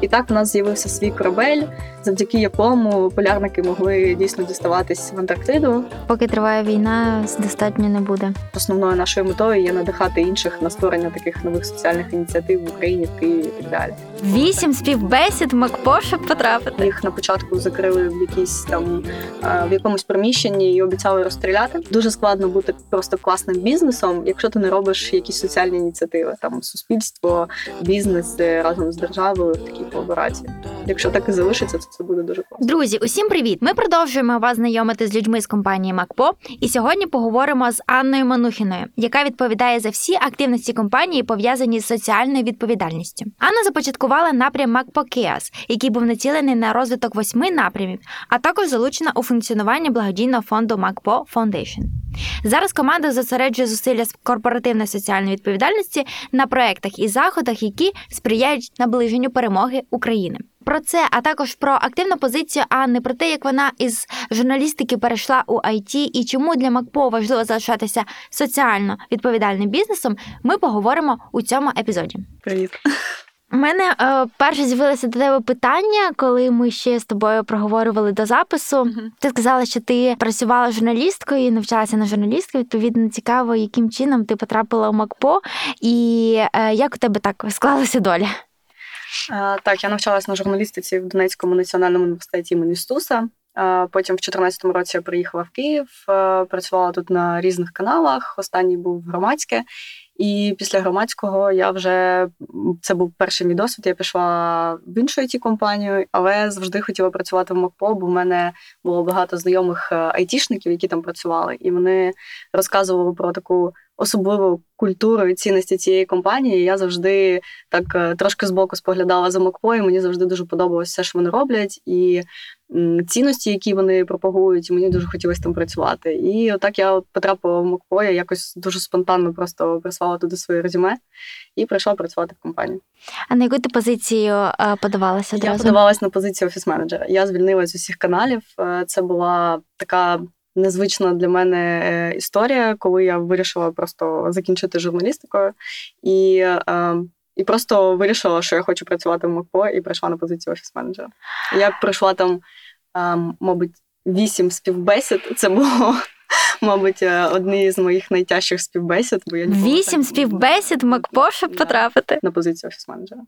І так у нас з'явився свій корабель, завдяки якому полярники могли дійсно діставатись в Антарктиду. Поки триває війна, достатньо не буде. Основною нашою метою є надихати інших на створення таких нових соціальних ініціатив в Україні, в Києві і так далі. 8 співбесід МакПо, щоб потрапити. Їх на початку закрили в якомусь приміщенні і обіцяли розстріляти. Дуже складно бути просто класним бізнесом, якщо ти не робиш якісь соціальні ініціативи. Там суспільство, бізнес разом з державою в такій колаборації. Якщо так і залишиться, то це буде дуже класно. Друзі, усім привіт! Ми продовжуємо вас знайомити з людьми з компанії MacPaw. І сьогодні поговоримо з Анною Манухіною, яка відповідає за всі активності компанії, пов'язані з соціальною відповідальністю. Анна започаткувала напрям MacPaw Kias, який був націлений на розвиток 8 напрямів, а також залучена у функціонування благодійного фонду MacPaw Foundation. Зараз команда зосереджує зусилля з корпоративної соціальної відповідальності на проєктах і заходах, які сприяють наближенню перемоги України. Про це, а також про активну позицію Анни, про те, як вона із журналістики перейшла у ІТ і чому для MacPaw важливо залишатися соціально відповідальним бізнесом, ми поговоримо у цьому епізоді. Привіт! У мене перше з'явилося до тебе питання, коли ми ще з тобою проговорювали до запису. Mm-hmm. Ти сказала, що ти працювала журналісткою і навчалася на журналістку. Відповідно, цікаво, яким чином ти потрапила у MacPaw і як у тебе так склалася доля? Так, я навчалася на журналістиці в Донецькому національному університеті імені Стуса. Потім в 2014 році я приїхала в Київ, працювала тут на різних каналах, останній був «Громадське». І після «Громадського» це був перший мій досвід, я пішла в іншу IT-компанію, але завжди хотіла працювати в MacPaw, бо в мене було багато знайомих IT-шників, які там працювали, і вони розказували про таку особливу культуру і цінності цієї компанії. Я завжди так трошки збоку споглядала за MacPaw, і мені завжди дуже подобалося все, що вони роблять, і цінності, які вони пропагують, і мені дуже хотілося там працювати. І отак я потрапила в MacPaw, я якось дуже спонтанно просто прислала туди своє резюме і прийшла працювати в компанію. А на яку ти позицію подавалася одразу? Я подавалася на позицію офіс-менеджера. Я звільнилася з усіх каналів. Це була така незвична для мене історія, коли я вирішила просто закінчити журналістикою і просто вирішила, що я хочу працювати в MacPaw, і прийшла на позицію офіс-менеджера. Я пройшла там, мабуть, 8 співбесід. Це було, мабуть, одні з моїх найтяжчих співбесід. Бо я 8 співбесід в MacPaw, щоб потрапити на позицію офіс-менеджера.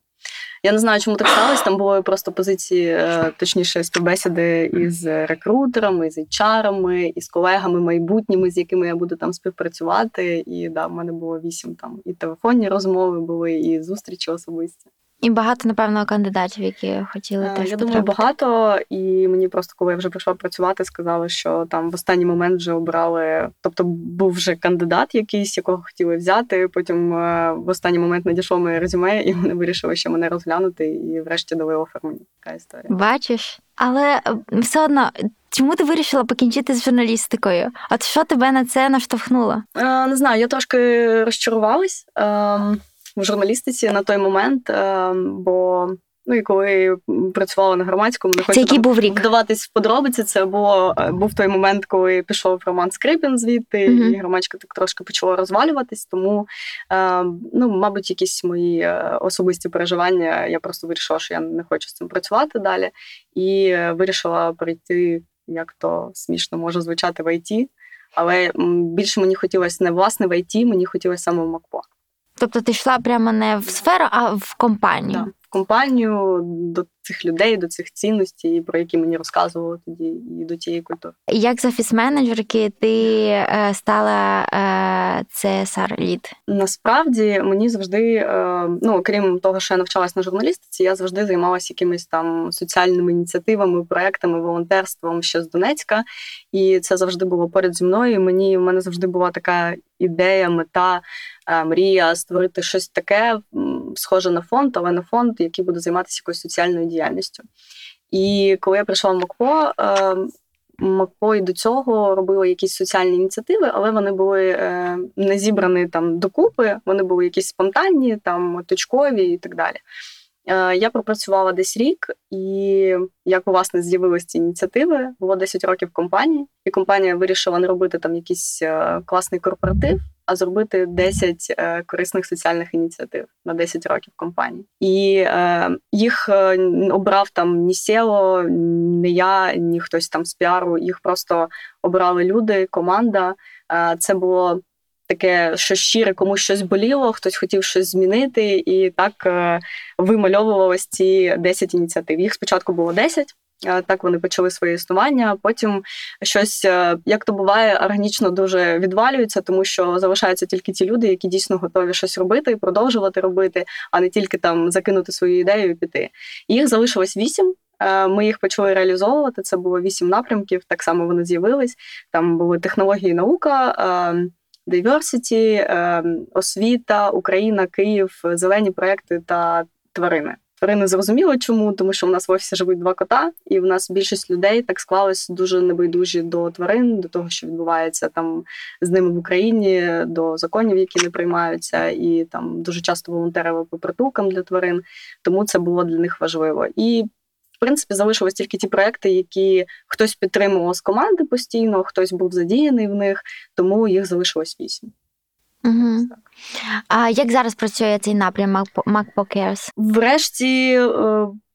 Я не знаю, чому так сталося. Там були просто позиції, точніше, співбесіди із рекрутерами, із HR-ами, із колегами майбутніми, з якими я буду там співпрацювати. І в мене було 8 там і телефонні розмови були, і зустрічі особисті. І багато, напевно, кандидатів, які хотіли теж потрапити. Я думаю, багато. І мені просто, коли я вже прийшла працювати, сказали, що там в останній момент вже обрали. Тобто був вже кандидат якийсь, якого хотіли взяти. Потім в останній момент надійшло моє резюме, і вони вирішили ще мене розглянути. І врешті дали офер мені. Така історія. Бачиш? Але все одно, чому ти вирішила покінчити з журналістикою? От що тебе на це наштовхнуло? Не знаю, я трошки розчарувалась в журналістиці на той момент, бо і коли працювала на Громадському, не хочу вдаватись в подробиці, це був той момент, коли пішов Роман Скрипін звідти, і Громадська так трошки почала розвалюватись, тому, мабуть, якісь мої особисті переживання, я просто вирішила, що я не хочу з цим працювати далі, і вирішила перейти, як то смішно може звучати, в ІТ, але більше мені хотілося не власне в ІТ, мені хотілося саме в MacPaw. Тобто ти йшла прямо не в сферу, а в компанію? Так, в компанію, до цих людей, до цих цінностей, про які мені розказували тоді, і до тієї культури. Як з офіс-менеджерки ти стала CSR-лід? Насправді, мені завжди, крім того, що я навчалась на журналістиці, я завжди займалася якимись там соціальними ініціативами, проектами, волонтерством ще з Донецька. І це завжди було поряд зі мною. І в мене завжди була така ідея, мета, мрія створити щось таке, схоже на фонд, але на фонд, який буде займатися якоюсь соціальною діяльністю. І коли я прийшла в MacPaw, MacPaw і до цього робила якісь соціальні ініціативи, але вони були не зібрані там докупи, вони були якісь спонтанні, там точкові і так далі. Я пропрацювала десь рік, і як, власне, з'явилися ці ініціативи, було 10 років компанії, і компанія вирішила не робити там якийсь класний корпоратив, а зробити 10 корисних соціальних ініціатив на 10 років компанії. І їх обрав там ні СЕО, ні я, ні хтось там з піару, їх просто обрали люди, команда. Це було таке, що щире, комусь щось боліло, хтось хотів щось змінити, і так вимальовувалися ці 10 ініціатив. Їх спочатку було 10, так вони почали своє існування, потім щось, як то буває, органічно дуже відвалюється, тому що залишаються тільки ті люди, які дійсно готові щось робити і продовжувати робити, а не тільки там закинути свою ідею і піти. Їх залишилось 8. Ми їх почали реалізовувати, це було 8 напрямків, так само вони з'явились. Там були технології, наука, diversity, освіта, Україна, Київ, зелені проєкти та тварини. Тварини зрозуміло чому, тому що в нас в офісі живуть 2 кота, і в нас більшість людей так склалось дуже небайдужі до тварин, до того, що відбувається там з ними в Україні, до законів, які не приймаються, і там дуже часто волонтерили по притулкам для тварин, тому це було для них важливо. І в принципі, залишились тільки ті проекти, які хтось підтримував з команди постійно, хтось був задіяний в них, тому їх залишилось 8. Угу. А як зараз працює цей напрямок MacPaw Cares? Врешті,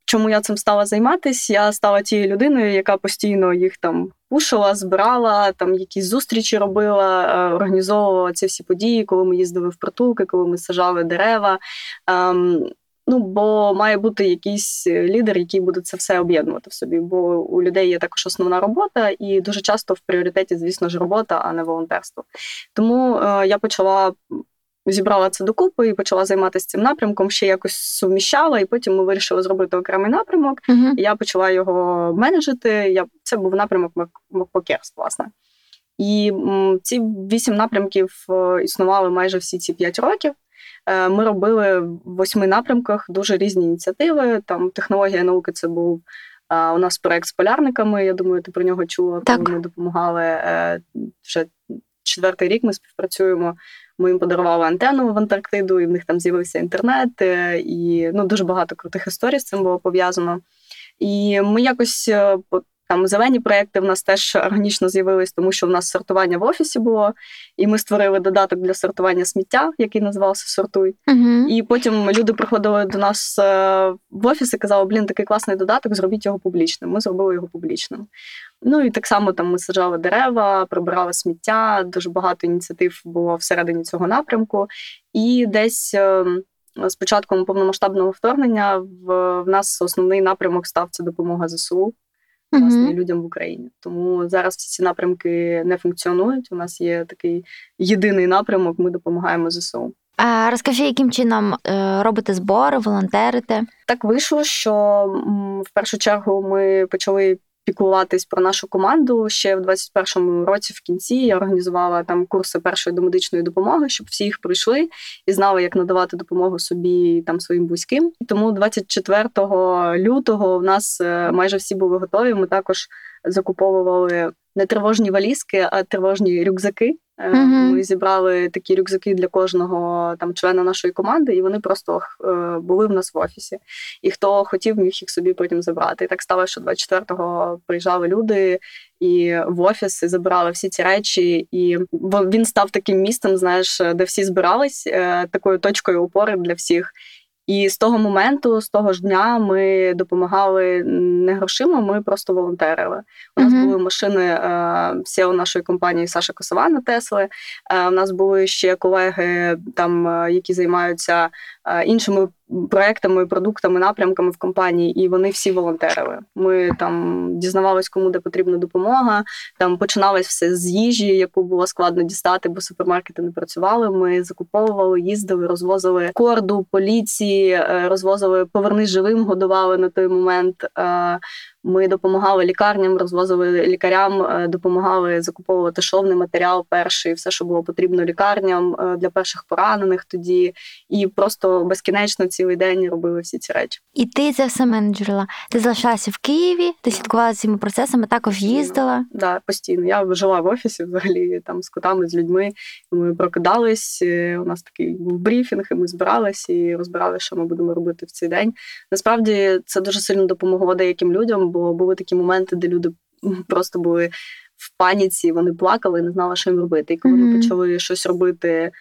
чому я цим стала займатися? Я стала тією людиною, яка постійно їх там пушила, збирала, там якісь зустрічі робила, організовувала ці всі події, коли ми їздили в притулки, коли ми сажали дерева. Ну, бо має бути якийсь лідер, який буде це все об'єднувати в собі, бо у людей є також основна робота, і дуже часто в пріоритеті, звісно ж, робота, а не волонтерство. Тому я зібрала це докупи і почала займатися цим напрямком, ще якось суміщала, і потім ми вирішили зробити окремий напрямок, і я почала його менеджити, це був напрямок MacPaw Cares, власне. І ці 8 напрямків існували майже всі ці 5 років. Ми робили в 8 напрямках дуже різні ініціативи. Там технологія науки – це був у нас проєкт з полярниками, я думаю, ти про нього чула, коли ми допомагали. Вже 4-й рік ми співпрацюємо, ми їм подарували антенну в Антарктиду, і в них там з'явився інтернет, і дуже багато крутих історій з цим було пов'язано. І ми якось... Там зелені проєкти в нас теж органічно з'явились, тому що в нас сортування в офісі було, і ми створили додаток для сортування сміття, який називався «Сортуй». Uh-huh. І потім люди приходили до нас в офіс і казали, такий класний додаток, зробіть його публічним. Ми зробили його публічним. Ну і так само там ми саджали дерева, прибирали сміття, дуже багато ініціатив було всередині цього напрямку. І десь... З початком повномасштабного вторгнення в нас основний напрямок став – це допомога ЗСУ. Власне, людям в Україні. Тому зараз всі ці напрямки не функціонують. У нас є такий єдиний напрямок, ми допомагаємо ЗСУ. А розкажи, яким чином робите збори, волонтерите? Так вийшло, що в першу чергу ми почали піклуватись про нашу команду. Ще в 2021 році в кінці я організувала там курси першої домедичної допомоги, щоб всі їх пройшли і знали, як надавати допомогу собі там своїм близьким. Тому 24 лютого в нас майже всі були готові. Ми також закуповували не тривожні валізки, а тривожні рюкзаки. Mm-hmm. Ми зібрали такі рюкзаки для кожного там члена нашої команди, і вони просто були в нас в офісі. І хто хотів, міг їх собі потім забрати. І так сталося, що 24-го приїжджали люди і в офіс, і забирали всі ці речі. І він став таким місцем, знаєш, де всі збирались, такою точкою опори для всіх. І з того моменту, з того ж дня ми допомагали не грошима, ми просто волонтерили. У нас були машини SEO нашої компанії Саша Косова на Тесли. У нас були ще колеги, які займаються іншими проєктами, продуктами, напрямками в компанії, і вони всі волонтерили. Ми дізнавались, кому де потрібна допомога, починалось все з їжі, яку було складно дістати, бо супермаркети не працювали. Ми закуповували, їздили, розвозили корду, поліції, розвозили «Повернись живим», годували на той момент. Ми допомагали лікарням, розвозили лікарям, допомагали закуповувати шовний матеріал перший, все, що було потрібно лікарням для перших поранених тоді. І просто безкінечно цілий день робили всі ці речі. І ти це все менеджерила. Ти залишалася в Києві, ти слідкувала за цими процесами, також їздила? Так, да, постійно. Я жила в офісі взагалі, там з котами, з людьми. Ми прокидались, у нас такий був брифінг, і ми збиралися і розбирали, що ми будемо робити в цей день. Насправді це дуже сильно допомогло деяким людям, бо були такі моменти, де люди просто були в паніці, вони плакали і не знали, що їм робити. І коли вони почали щось робити,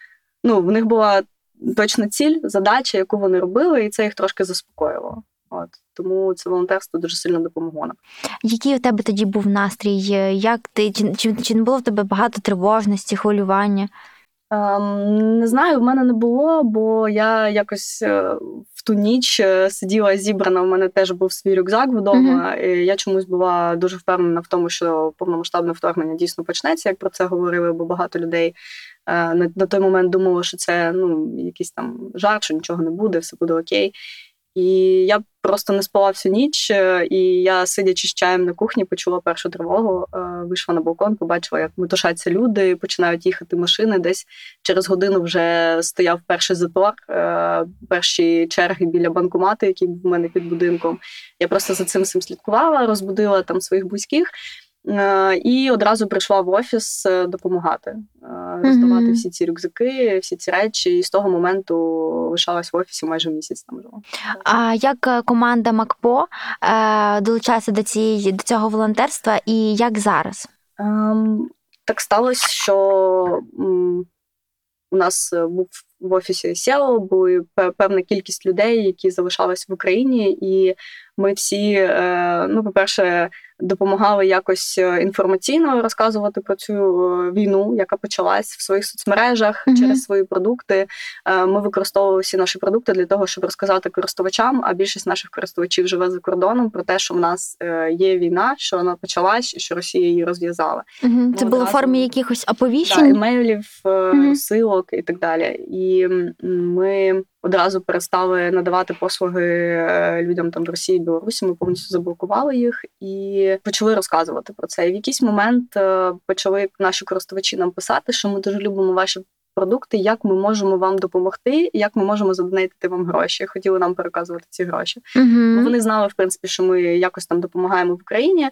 ну, в них була точна ціль, задача, яку вони робили, і це їх трошки заспокоїло. От. Тому це волонтерство дуже сильно допомогло нам. Який у тебе тоді був настрій? Як ти, чи не було в тебе багато тривожності, хвилювання? Не знаю, в мене не було, бо я якось в ту ніч сиділа зібрана, у мене теж був свій рюкзак вдома, і я чомусь була дуже впевнена в тому, що повномасштабне вторгнення дійсно почнеться, як про це говорили, бо багато людей на той момент думало, що це якийсь там жарт, що нічого не буде, все буде окей. І я просто не спала всю ніч, і я, сидячи з чаєм на кухні, почула першу тривогу, вийшла на балкон, побачила, як метушаться люди, починають їхати машини. Десь через годину вже стояв перший затор, перші черги біля банкомату, який був у мене під будинком. Я просто за цим слідкувала, розбудила там своїх близьких. І одразу прийшла в офіс допомагати, роздавати всі ці рюкзаки, всі ці речі. І з того моменту лишалась в офісі майже місяць там жила. А як команда MacPaw долучається до цього волонтерства і як зараз? Так сталося, що у нас був в офісі SEO, була певна кількість людей, які залишались в Україні, і ми всі, по-перше, допомагали якось інформаційно розказувати про цю війну, яка почалась в своїх соцмережах, через свої продукти. Ми використовували всі наші продукти для того, щоб розказати користувачам, а більшість наших користувачів живе за кордоном, про те, що в нас є війна, що вона почалась, і що Росія її розв'язала. Це було в формі якихось оповіщень? Так, емейлів, силок і так далі. І ми одразу перестали надавати послуги людям там в Росії і Білорусі, ми повністю заблокували їх і почали розказувати про це. І в якийсь момент почали наші користувачі нам писати, що ми дуже любимо ваші продукти, як ми можемо вам допомогти, як ми можемо задонейтити вам гроші. Хотіли нам переказувати ці гроші. Вони знали, в принципі, що ми якось там допомагаємо в Україні.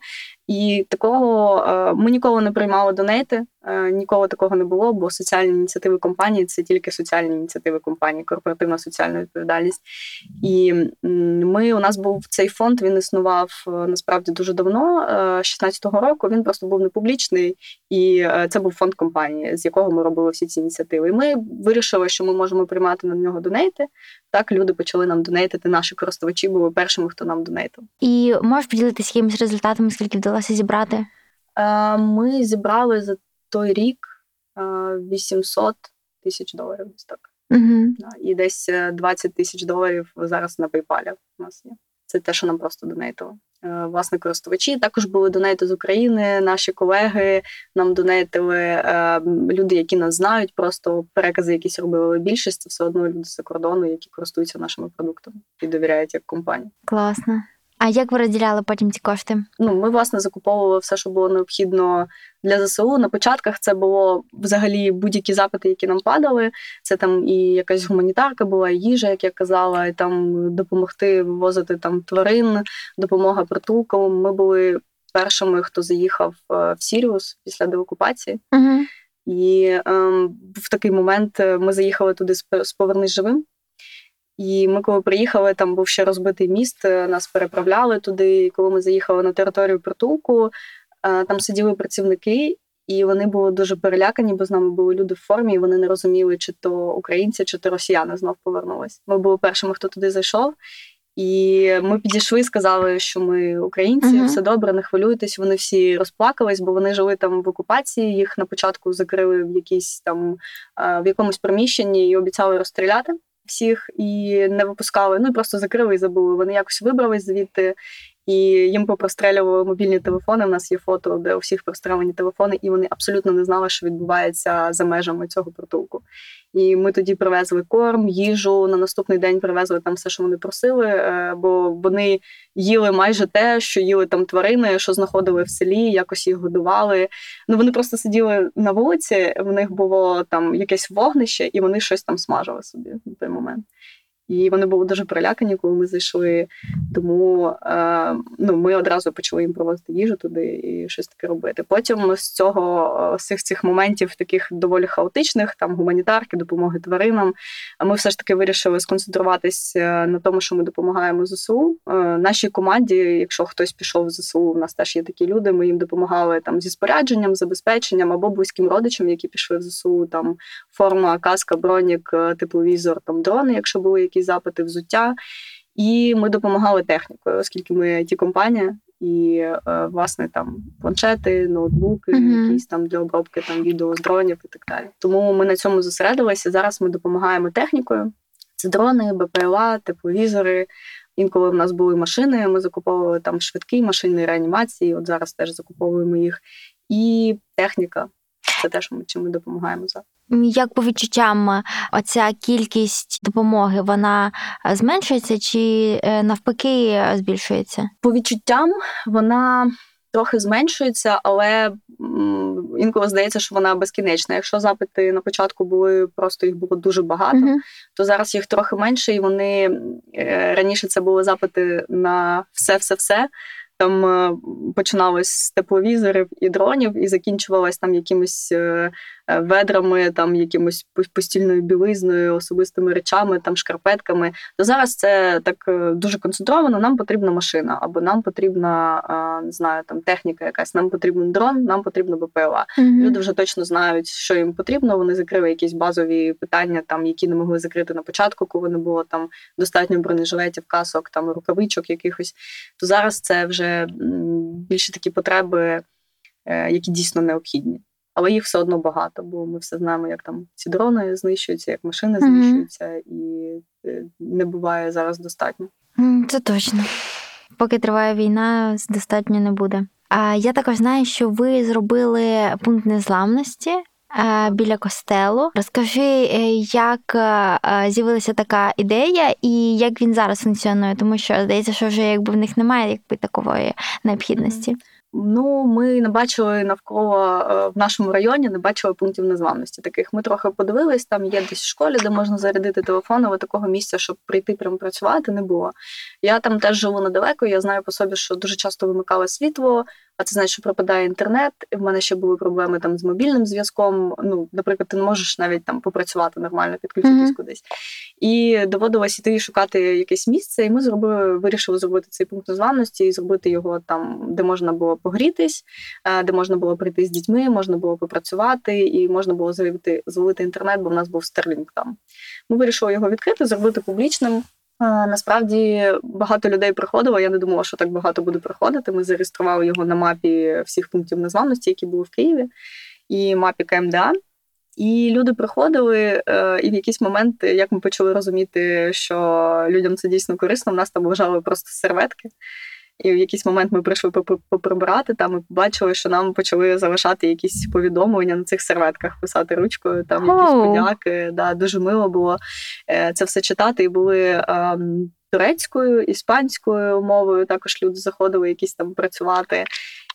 І такого ми ніколи не приймали донейти, ніколи такого не було, бо соціальні ініціативи компанії – це тільки соціальні ініціативи компанії, корпоративна соціальна відповідальність. І у нас був цей фонд, він існував насправді дуже давно, з 16-го року, він просто був непублічний, і це був фонд компанії, з якого ми робили всі ці ініціативи. І ми вирішили, що ми можемо приймати на нього донейти. Так люди почали нам донейтити, наші користувачі були першими, хто нам донейтив. І можеш поділитися якимись результатами, скільки вдалося зібрати? Ми зібрали за той рік $800,000. І десь $20,000 зараз на PayPal у нас є. Це те, що нам просто донейтило. Власне, користувачі. Також були донейти з України, наші колеги нам донейтили, люди, які нас знають, просто перекази якісь робили. Більшість це все одно люди з-за кордону, які користуються нашими продуктами і довіряють як компанії. Класно. А як ви розділяли потім ці кошти? Ми, власне, закуповували все, що було необхідно для ЗСУ. На початках це було взагалі будь-які запити, які нам падали. Це там і якась гуманітарка була, і їжа, як я казала, і там допомогти вивозити там тварин, допомога притулку. Ми були першими, хто заїхав в Сіріус після деокупації. І в такий момент ми заїхали туди з «Повернись живим». І ми, коли приїхали, там був ще розбитий міст, нас переправляли туди. І коли ми заїхали на територію притулку, там сиділи працівники, і вони були дуже перелякані, бо з нами були люди в формі, і вони не розуміли, чи то українці, чи то росіяни знов повернулись. Ми були першими, хто туди зайшов. І ми підійшли і сказали, що ми українці, все добре, не хвилюйтесь. Вони всі розплакались, бо вони жили там в окупації, їх на початку закрили в якомусь приміщенні і обіцяли розстріляти всіх, і не випускали, і просто закрили і забули. Вони якось вибрались звідти, і їм попрострелювали мобільні телефони. У нас є фото, де у всіх прострелені телефони, і вони абсолютно не знали, що відбувається за межами цього притулку. І ми тоді привезли корм, їжу, на наступний день привезли там все, що вони просили, бо вони їли майже те, що їли там тварини, що знаходили в селі, якось їх годували. Ну, вони просто сиділи на вулиці, в них було там якесь вогнище, і вони щось там смажили собі на той момент. І вони були дуже перелякані, коли ми зайшли, тому ми одразу почали їм привозити їжу туди і щось таке робити. Потім з цих моментів таких доволі хаотичних, там гуманітарки, допомоги тваринам, ми все ж таки вирішили сконцентруватись на тому, що ми допомагаємо ЗСУ. Нашій команді, якщо хтось пішов в ЗСУ, у нас теж є такі люди, ми їм допомагали там зі спорядженням, забезпеченням або близьким родичам, які пішли в ЗСУ, там форма, каска, бронік, тепловізор, там дрони, якщо були якісь запити, взуття. І ми допомагали технікою, оскільки ми IT-компанія, і, власне, там планшети, ноутбуки, якісь там для обробки там відео з дронів і так далі. Тому ми на цьому зосередилися. Зараз ми допомагаємо технікою. Це дрони, БПЛА, тепловізори. Інколи в нас були машини, ми закуповували там швидкі машини реанімації, от зараз теж закуповуємо їх. І техніка. Це те, чим ми допомагаємо зараз. Як по відчуттям, оця кількість допомоги, вона зменшується чи навпаки збільшується? По відчуттям вона трохи зменшується, але інколи здається, що вона безкінечна. Якщо запити на початку були, просто їх було дуже багато, то зараз їх трохи менше, і вони раніше це були запити на все-все-все. Там починалось з тепловізорів і дронів, і закінчувалось там якимись ведрами, там якимось постільною білизною, особистими речами, там шкарпетками. То зараз це так дуже концентровано. Нам потрібна машина, або нам потрібна, не знаю, там техніка якась, нам потрібен дрон, нам потрібна БПЛА. Люди вже точно знають, що їм потрібно. Вони закрили якісь базові питання, там які не могли закрити на початку, коли не було там достатньо бронежилетів, касок, там рукавичок якихось. То зараз це вже більше такі потреби, які дійсно необхідні. Але їх все одно багато, бо ми все знаємо, як там ці дрони знищуються, як машини знищуються, і не буває зараз достатньо. Це точно. Поки триває війна, достатньо не буде. А я також знаю, що ви зробили пункт незламності біля костелу. Розкажи, як з'явилася така ідея і як він зараз функціонує, тому що здається, що вже якби в них немає якби такої необхідності. Ну, ми не бачили навколо в нашому районі, не бачили пунктів незламності таких. Ми трохи подивились, там є десь в школі, де можна зарядити телефон, але такого місця, щоб прийти прямо працювати, не було. Я там теж живу недалеко, я знаю по собі, що дуже часто вимикало світло, а це значить, що пропадає інтернет, і в мене ще були проблеми там з мобільним зв'язком. Ну, наприклад, ти не можеш навіть там попрацювати нормально, підключитись кудись. І доводилось іти шукати якесь місце, і ми вирішили зробити цей пункт незламності і зробити його там, де можна було погрітись, де можна було прийти з дітьми, можна було попрацювати і можна було звалити інтернет, бо в нас був Starlink там. Ми вирішили його відкрити, зробити публічним. Насправді багато людей приходило, я не думала, що так багато буде приходити. Ми зареєстрували його на мапі всіх пунктів незламності, які були в Києві, і мапі КМДА. І люди приходили, і в якийсь момент, як ми почали розуміти, що людям це дійсно корисно, в нас там лежали просто серветки. І в якийсь момент ми прийшли поприбирати там і побачили, що нам почали залишати якісь повідомлення на цих серветках, писати ручкою, там якісь подяки. Да, дуже мило було це все читати. І були турецькою, іспанською мовою, також люди заходили якісь там працювати.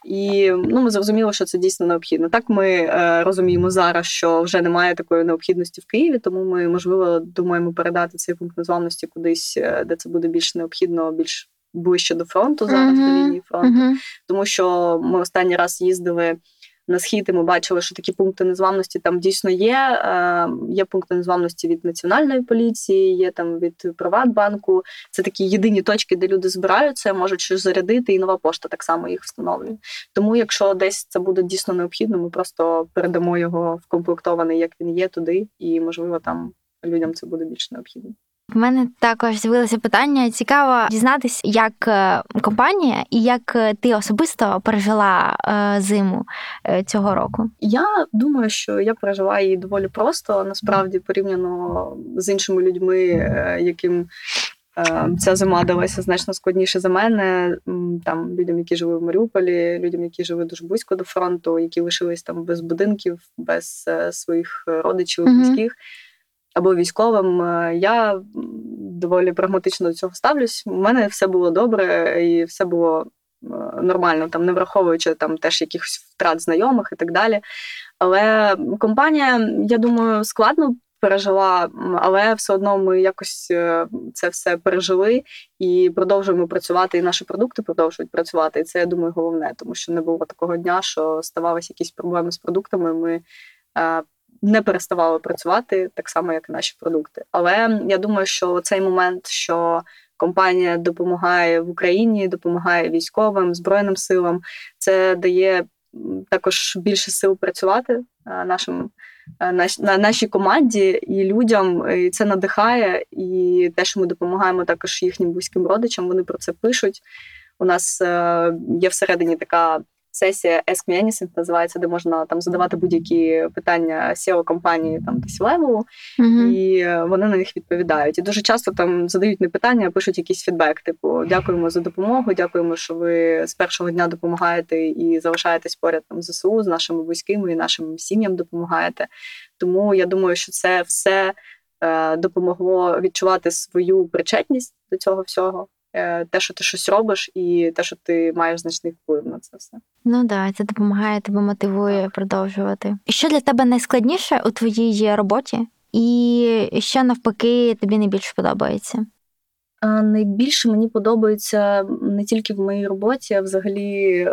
І ми зрозуміли, що це дійсно необхідно. Так ми розуміємо зараз, що вже немає такої необхідності в Києві, тому ми, можливо, думаємо передати цей пункт незламності кудись, де це буде більш необхідно, більш ближче до фронту зараз, до лінії фронту. Тому що ми останній раз їздили на схід і ми бачили, що такі пункти незламності там дійсно є. Є пункти незламності від Національної поліції, є там від Приватбанку. Це такі єдині точки, де люди збираються, можуть щось зарядити, і Нова пошта так само їх встановлює. Тому якщо десь це буде дійсно необхідно, ми просто передамо його вкомплектований, як він є, туди, і, можливо, там людям це буде більш необхідно. У мене також з'явилося питання. Цікаво дізнатися, як компанія і як ти особисто пережила зиму цього року. Я думаю, що я пережила її доволі просто, насправді, порівняно з іншими людьми, яким Ця зима далася значно складніше за мене. Там людям, які жили в Маріуполі, людям, які жили дуже близько до фронту, які лишились там без будинків, без своїх родичів, близьких, або військовим. Я доволі прагматично до цього ставлюсь. У мене все було добре і все було нормально, там, не враховуючи там теж якихось втрат знайомих і так далі. Але компанія, я думаю, складно пережила, але все одно ми якось це все пережили і продовжуємо працювати, і наші продукти продовжують працювати. І це, я думаю, головне, тому що не було такого дня, що ставалися якісь проблеми з продуктами, ми не переставали працювати, так само, як і наші продукти. Але я думаю, що цей момент, що компанія допомагає в Україні, допомагає військовим, Збройним силам, це дає також більше сил працювати нашій команді і людям, і це надихає, і те, що ми допомагаємо також їхнім близьким родичам, вони про це пишуть. У нас є всередині така сесія Ask Me Anything називається, де можна там задавати будь-які питання SEO-компанії там десь левелу, і вони на них відповідають. І дуже часто там задають не питання, а пишуть якийсь фідбек, типу, дякуємо за допомогу, дякуємо, що ви з першого дня допомагаєте і залишаєтесь поряд там ЗСУ, з нашими близькими і нашим сім'ям допомагаєте. Тому я думаю, що це все допомогло відчувати свою причетність до цього всього. Те, що ти щось робиш, і те, що ти маєш значний вплив на це все. Ну да, це допомагає, тебе мотивує продовжувати. І що для тебе найскладніше у твоїй роботі? І що навпаки тобі найбільше подобається? Найбільше мені подобається не тільки в моїй роботі, а взагалі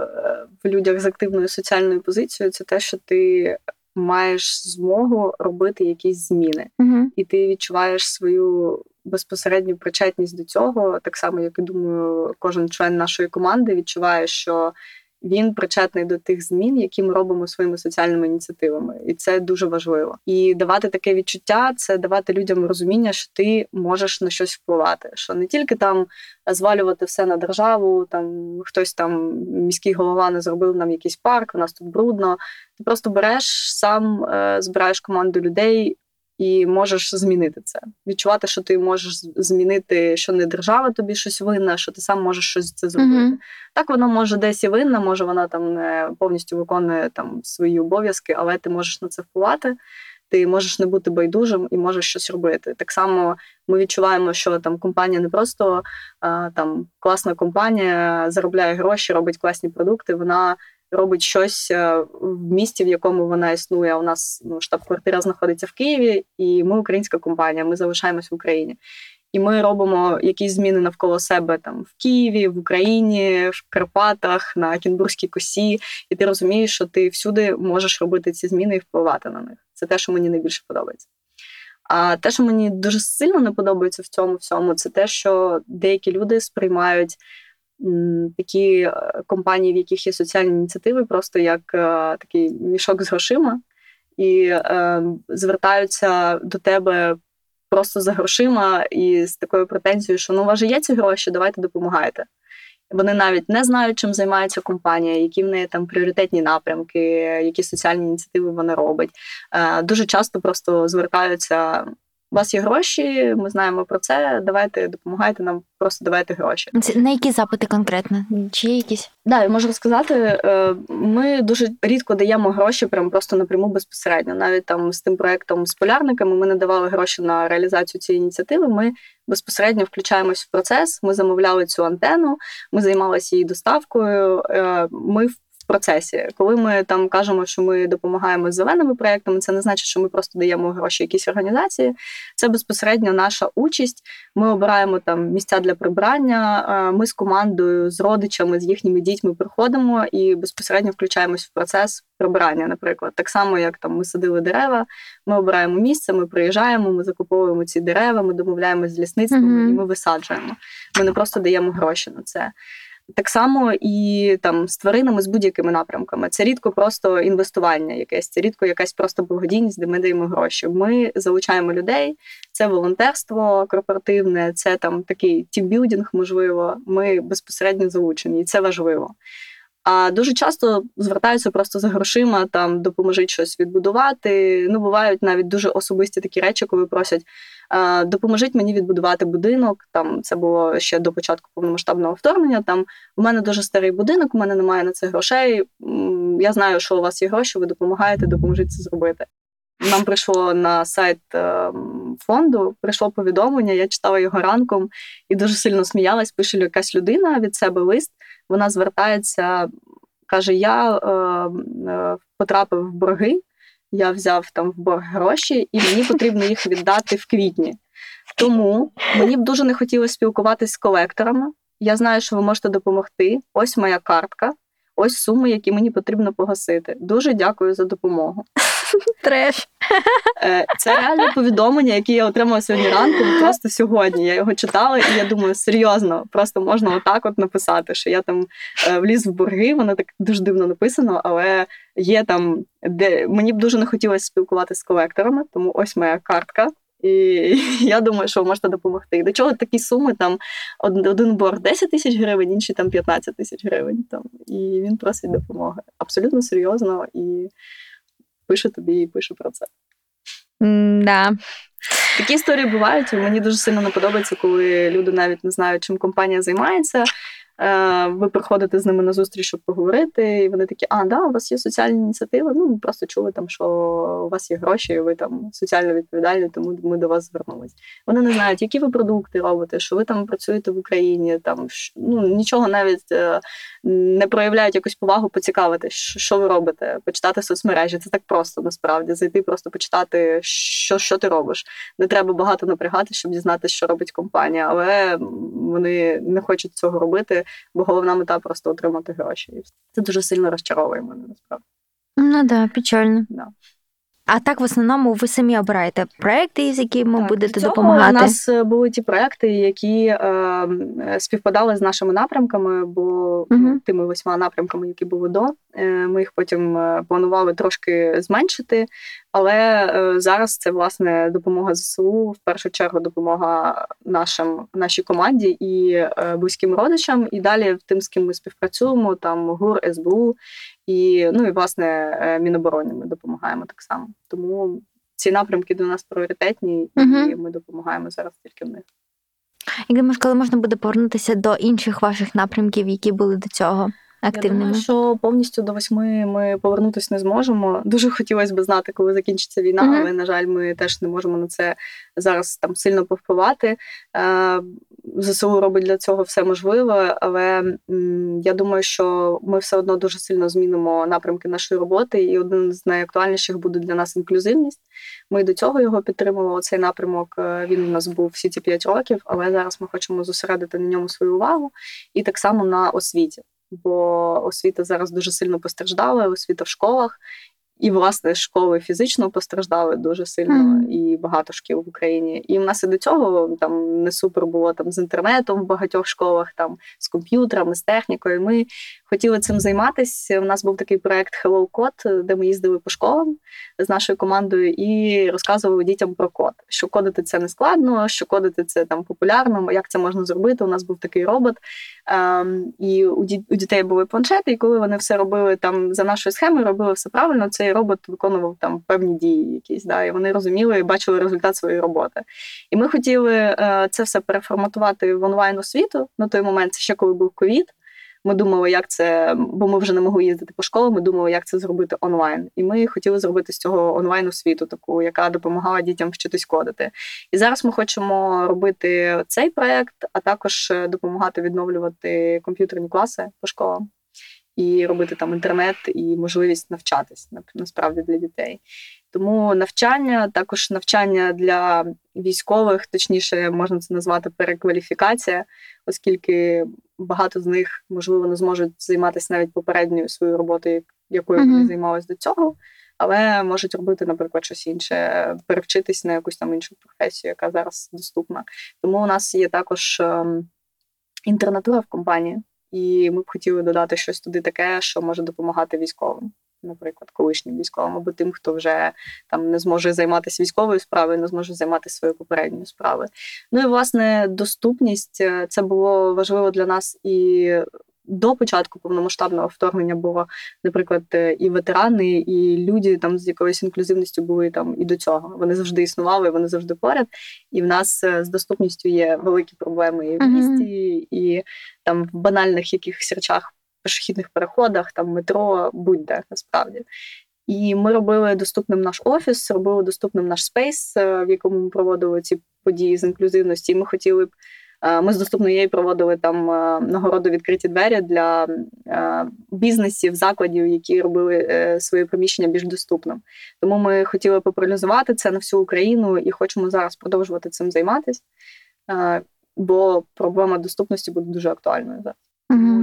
в людях з активною соціальною позицією. Це те, що ти маєш змогу робити якісь зміни. І ти відчуваєш свою безпосередню причетність до цього, так само, як і, думаю, кожен член нашої команди відчуває, що він причетний до тих змін, які ми робимо своїми соціальними ініціативами. І це дуже важливо. І давати таке відчуття – це давати людям розуміння, що ти можеш на щось впливати. Що не тільки там звалювати все на державу, там хтось там, міський голова не зробив нам якийсь парк, у нас тут брудно. Ти просто береш, сам збираєш команду людей, і можеш змінити це. Відчувати, що ти можеш змінити, що не держава тобі щось винна, що ти сам можеш щось це зробити. Так, вона може десь і винна, може вона там не повністю виконує там свої обов'язки, але ти можеш на це впливати, ти можеш не бути байдужим і можеш щось робити. Так само ми відчуваємо, що там компанія не просто там класна компанія, заробляє гроші, робить класні продукти, вона робить щось в місті, в якому вона існує. У нас штаб-квартира знаходиться в Києві, і ми українська компанія, ми залишаємось в Україні. І ми робимо якісь зміни навколо себе там в Києві, в Україні, в Карпатах, на Кінбурзькій косі. І ти розумієш, що ти всюди можеш робити ці зміни і впливати на них. Це те, що мені найбільше подобається. А те, що мені дуже сильно не подобається в цьому всьому, це те, що деякі люди сприймають такі компанії, в яких є соціальні ініціативи, просто як такий мішок з грошима, і звертаються до тебе просто за грошима і з такою претензією, що ну, у вас же є ці гроші, давайте допомагайте. Вони навіть не знають, чим займається компанія, які в неї там пріоритетні напрямки, які соціальні ініціативи вона робить. Дуже часто просто звертаються: у вас є гроші, ми знаємо про це, давайте, допомагайте нам, просто давайте гроші. На які запити конкретно? Чи є якісь? Да, я можу розказати. Ми дуже рідко даємо гроші прямо просто напряму безпосередньо. Навіть там з тим проєктом з полярниками ми не давали гроші на реалізацію цієї ініціативи. Ми безпосередньо включаємось в процес, ми замовляли цю антенну, ми займалися її доставкою, ми процесі. Коли ми там кажемо, що ми допомагаємо з зеленими проєктами, це не значить, що ми просто даємо гроші якійсь організації. Це безпосередньо наша участь. Ми обираємо там місця для прибирання, ми з командою, з родичами, з їхніми дітьми приходимо і безпосередньо включаємось в процес прибирання, наприклад. Так само, як там ми садили дерева, ми обираємо місце, ми приїжджаємо, ми закуповуємо ці дерева, ми домовляємось з лісництвом і ми висаджуємо. Ми не просто даємо гроші на це. Так само і там з тваринами, з будь-якими напрямками. Це рідко просто інвестування якесь, це рідко якась просто благодійність, де ми даємо гроші. Ми залучаємо людей, це волонтерство корпоративне, це там такий тімбілдинг, можливо, ми безпосередньо залучені, і це важливо. А дуже часто звертаються просто за грошима, там, допоможіть щось відбудувати. Ну, бувають навіть дуже особисті такі речі, коли просять: допоможіть мені відбудувати будинок. Там це було ще до початку повномасштабного вторгнення. Там у мене дуже старий будинок, у мене немає на це грошей. Я знаю, що у вас є гроші, ви допомагаєте, допоможіть це зробити. Нам прийшло на сайт фонду, прийшло повідомлення, я читала його ранком і дуже сильно сміялась. Пише якась людина від себе лист, вона звертається, каже, я потрапив в борги, я взяв там в борг гроші і мені потрібно їх віддати в квітні. Тому мені б дуже не хотілося спілкуватись з колекторами. Я знаю, що ви можете допомогти. Ось моя картка, ось суми, які мені потрібно погасити. Дуже дякую за допомогу. Треш. Це реальне повідомлення, яке я отримала сьогодні ранку, просто сьогодні. Я його читала, і я думаю, серйозно, просто можна отак от написати, що я там вліз в борги, воно так дуже дивно написано, але є там, де мені б дуже не хотілося спілкуватися з колекторами, тому ось моя картка, і я думаю, що ви можете допомогти. До чого такі суми, там один борг 10 тисяч гривень, інший там 15 тисяч гривень, там, і він просить допомоги. Абсолютно серйозно, і пишу тобі і пишу про це. Да. Такі історії бувають, і мені дуже сильно не подобається, коли люди навіть не знають, чим компанія займається. Ви приходите з ними на зустріч, щоб поговорити, і вони такі, у вас є соціальні ініціативи, ми просто чули, там, що у вас є гроші, і ви там соціально відповідальні, тому ми до вас звернулись. Вони не знають, які ви продукти робите, що ви там працюєте в Україні, там, нічого навіть не проявляють якусь повагу поцікавитись, що ви робите, почитати соцмережі, це так просто, насправді, зайти просто почитати, що ти робиш. Не треба багато напрягати, щоб дізнатися, що робить компанія, але вони не хочуть цього робити, бо головна мета просто отримати гроші. Це дуже сильно розчаровує мене, насправді. Ну так, печально. Да. А так, в основному, ви самі обираєте проекти, з якими будете допомагати? У нас були ті проекти, які співпадали з нашими напрямками, бо тими 8 напрямками, які були до, ми їх потім планували трошки зменшити, але зараз це, власне, допомога ЗСУ, в першу чергу допомога нашій команді і близьким родичам, і далі тим, з ким ми співпрацюємо, там ГУР, СБУ, і власне, Міноборони ми допомагаємо так само. Тому ці напрямки для нас пріоритетні, і ми допомагаємо зараз тільки в них. Я думаю, коли можна буде повернутися до інших ваших напрямків, які були до цього активними? Я думаю, що повністю до 8 ми повернутися не зможемо. Дуже хотілося б знати, коли закінчиться війна, але, на жаль, ми теж не можемо на це зараз там сильно повпливати. ЗСУ робить для цього все можливе, але я думаю, що ми все одно дуже сильно змінимо напрямки нашої роботи, і один з найактуальніших буде для нас інклюзивність. Ми до цього його підтримували, цей напрямок, він у нас був всі ці 5 років, але зараз ми хочемо зосередити на ньому свою увагу і так само на освіті, бо освіта зараз дуже сильно постраждала, освіта в школах, і, власне, школи фізично постраждали дуже сильно, і багато шкіл в Україні. І в нас і до цього там не супер було там з інтернетом в багатьох школах, там з комп'ютерами, з технікою. Ми хотіли цим займатися. У нас був такий проект Hello Code, де ми їздили по школам з нашою командою і розказували дітям про код. Що кодити це не складно, що кодити це там популярно, як це можна зробити. У нас був такий робот, і у дітей були планшети, і коли вони все робили там за нашою схемою, робили все правильно, цей робот виконував там певні дії якісь, і вони розуміли і бачили результат своєї роботи. І ми хотіли це все переформатувати в онлайн-освіту. На той момент, це ще коли був ковід, ми думали, як це, бо ми вже не могли їздити по школам, ми думали, як це зробити онлайн. І ми хотіли зробити з цього онлайн-освіту таку, яка допомагала дітям вчитись кодити. І зараз ми хочемо робити цей проєкт, а також допомагати відновлювати комп'ютерні класи по школам і робити там інтернет і можливість навчатись, насправді, для дітей. Тому навчання, також навчання для військових, точніше, можна це назвати перекваліфікація, оскільки багато з них, можливо, не зможуть займатися навіть попередньою своєю роботою, якою вони займалися до цього, але можуть робити, наприклад, щось інше, перевчитись на якусь там іншу професію, яка зараз доступна. Тому у нас є також інтернатура в компанії, і ми б хотіли додати щось туди таке, що може допомагати військовим, наприклад, колишнім військовим, або тим, хто вже там не зможе займатися військовою справою, не зможе займатися своєю попередньою справою. Ну і, власне, доступність – це було важливо для нас і до початку повномасштабного вторгнення було, наприклад, і ветерани, і люди там з якоюсь інклюзивністю були там і до цього. Вони завжди існували, вони завжди поряд. І в нас з доступністю є великі проблеми і в місті, і там в банальних якихось речах, пішохідних переходах, там метро, будь-де насправді. І ми робили доступним наш офіс, робили доступним наш спейс, в якому ми проводили ці події з інклюзивності. І ми хотіли б, ми з Доступної проводили там нагороду «Відкриті двері» для бізнесів, закладів, які робили своє приміщення більш доступним. Тому ми хотіли популяризувати це на всю Україну і хочемо зараз продовжувати цим займатися, бо проблема доступності буде дуже актуальною зараз.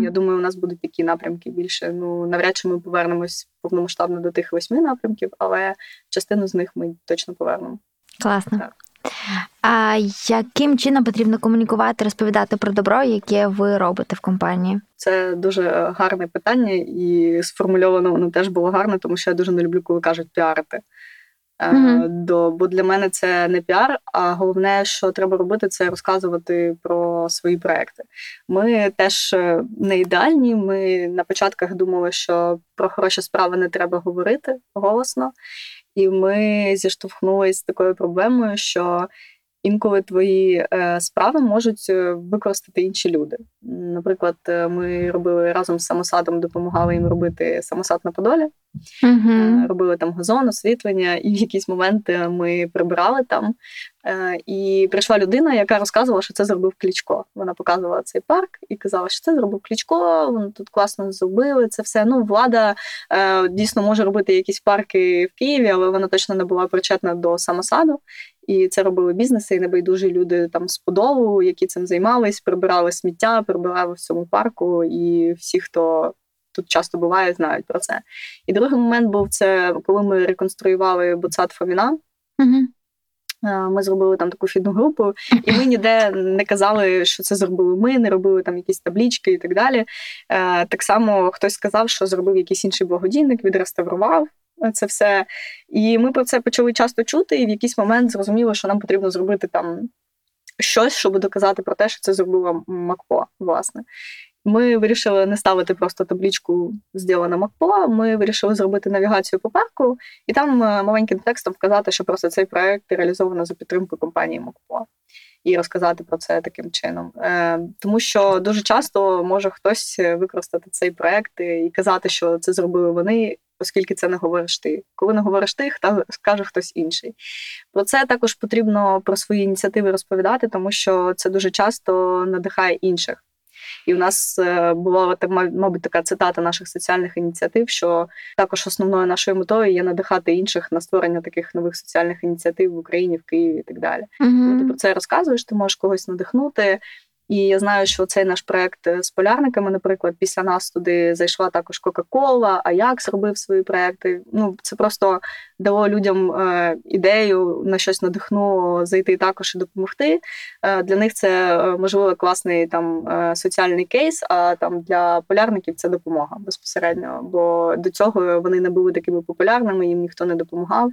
Я думаю, у нас будуть такі напрямки більше. Ну, навряд чи ми повернемось повномасштабно до тих 8 напрямків, але частину з них ми точно повернемо. Класно. Так. А яким чином потрібно комунікувати, розповідати про добро, яке ви робите в компанії? Це дуже гарне питання, і сформульовано воно теж було гарно, тому що я дуже не люблю, коли кажуть піарити. Бо для мене це не піар, а головне, що треба робити, це розказувати про свої проекти. Ми теж не ідеальні, ми на початках думали, що про хороші справи не треба говорити голосно, і ми зіштовхнулися з такою проблемою, що інколи твої справи можуть використати інші люди. Наприклад, ми робили разом з самосадом, допомагали їм робити самосад на Подолі. Робили там газон, освітлення, і в якийсь момент ми прибирали там. І прийшла людина, яка розказувала, що це зробив Кличко. Вона показувала цей парк і казала, що це зробив Кличко, вони тут класно зробили це все. Ну, влада дійсно може робити якісь парки в Києві, але вона точно не була причетна до самосаду. І це робили бізнеси, і небайдужі люди там з Подолу, які цим займались, прибирали сміття, прибирали в цьому парку, і всі, хто тут часто буває, знають про це. І другий момент був, це коли ми реконструювали Буцсад Фоміна. Ми зробили там таку фідну групу, і ми ніде не казали, що це зробили ми, не робили там якісь таблічки і так далі. Так само хтось сказав, що зробив якийсь інший благодійник, відреставрував це все. І ми про це почали часто чути, і в якийсь момент зрозуміло, що нам потрібно зробити там щось, щоб доказати про те, що це зробила MacPaw, власне. Ми вирішили не ставити просто табличку «Зділана MacPaw», ми вирішили зробити навігацію по парку, і там маленьким текстом вказати, що просто цей проєкт реалізовано за підтримку компанії MacPaw. І розказати про це таким чином. Тому що дуже часто може хтось використати цей проєкт і казати, що це зробили вони, оскільки це не говориш ти. Коли не говориш ти, скаже хтось інший. Про це також потрібно про свої ініціативи розповідати, тому що це дуже часто надихає інших. І в нас була, мабуть, така цитата наших соціальних ініціатив, що також основною нашою метою є надихати інших на створення таких нових соціальних ініціатив в Україні, в Києві і так далі. Ти про це розказуєш, ти можеш когось надихнути. І я знаю, що цей наш проєкт з полярниками, наприклад, після нас туди зайшла також Кока-Кола, Аякс робив свої проєкти. Ну, це просто дало людям ідею, на щось надихнуло зайти також і допомогти. Для них це, можливо, класний там соціальний кейс, а там для полярників це допомога безпосередньо. Бо до цього вони не були такими популярними, їм ніхто не допомагав.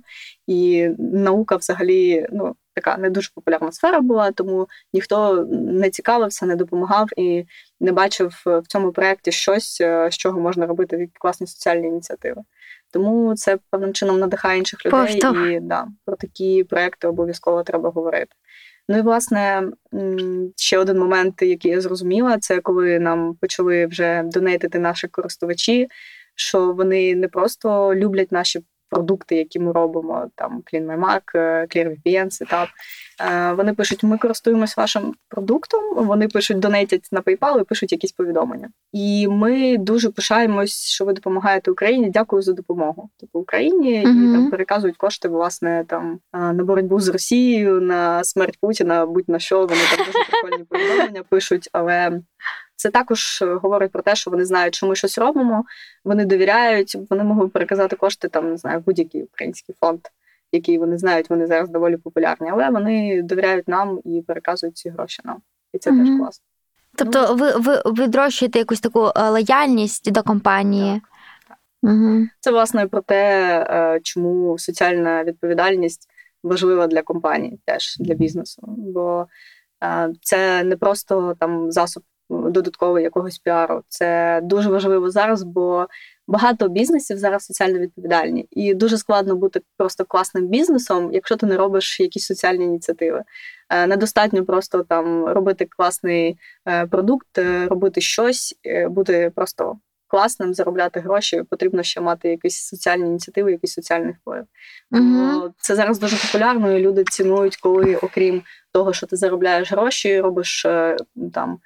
І наука взагалі, ну, така не дуже популярна сфера була, тому ніхто не цікавився, не допомагав і не бачив в цьому проєкті щось, з чого можна робити такі класні соціальні ініціативи. Тому це певним чином надихає інших людей. І про такі проєкти обов'язково треба говорити. Ну і, власне, ще один момент, який я зрозуміла, це коли нам почали вже донейтити наші користувачі, що вони не просто люблять наші продукти, які ми робимо, там CleanMyMac, ClearVPN, Setup. Вони пишуть, ми користуємось вашим продуктом, вони пишуть, донейтять на PayPal і пишуть якісь повідомлення. І ми дуже пишаємось, що ви допомагаєте Україні, дякую за допомогу. Тобто Україні, і там переказують кошти, власне, там на боротьбу з Росією, на смерть Путіна, будь-на що, вони там дуже прикольні повідомлення пишуть, але це також говорить про те, що вони знають, що ми щось робимо, вони довіряють, вони могли переказати кошти, там, не знаю, будь-який український фонд, який вони знають, вони зараз доволі популярні, але вони довіряють нам і переказують ці гроші нам. І це теж класно. Тобто ви відрощуєте якусь таку лояльність до компанії? Так. Це, власне, про те, чому соціальна відповідальність важлива для компанії, теж для бізнесу. Бо це не просто там засоб додатково якогось піару. Це дуже важливо зараз, бо багато бізнесів зараз соціально відповідальні. І дуже складно бути просто класним бізнесом, якщо ти не робиш якісь соціальні ініціативи. Недостатньо просто там робити класний продукт, робити щось, бути просто класним, заробляти гроші. Потрібно ще мати якісь соціальні ініціативи, якийсь соціальний вплив. Угу. Це зараз дуже популярно, і люди цінують, коли окрім того, що ти заробляєш гроші, робиш там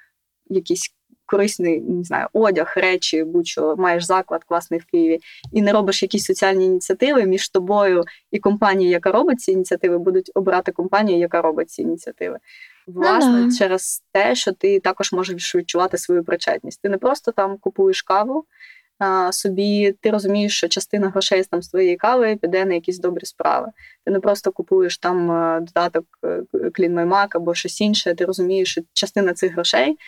якісь корисний, не знаю, одяг, речі, будь-що, маєш заклад класний в Києві, і не робиш якісь соціальні ініціативи, між тобою і компанією, яка робить ці ініціативи, будуть обирати компанію, яка робить ці ініціативи. Власне, через те, що ти також можеш відчувати свою причетність. Ти не просто там купуєш каву собі, ти розумієш, що частина грошей там з твоєї кави піде на якісь добрі справи. Ти не просто купуєш там додаток CleanMyMac або щось інше, ти розумієш, що частина цих грошей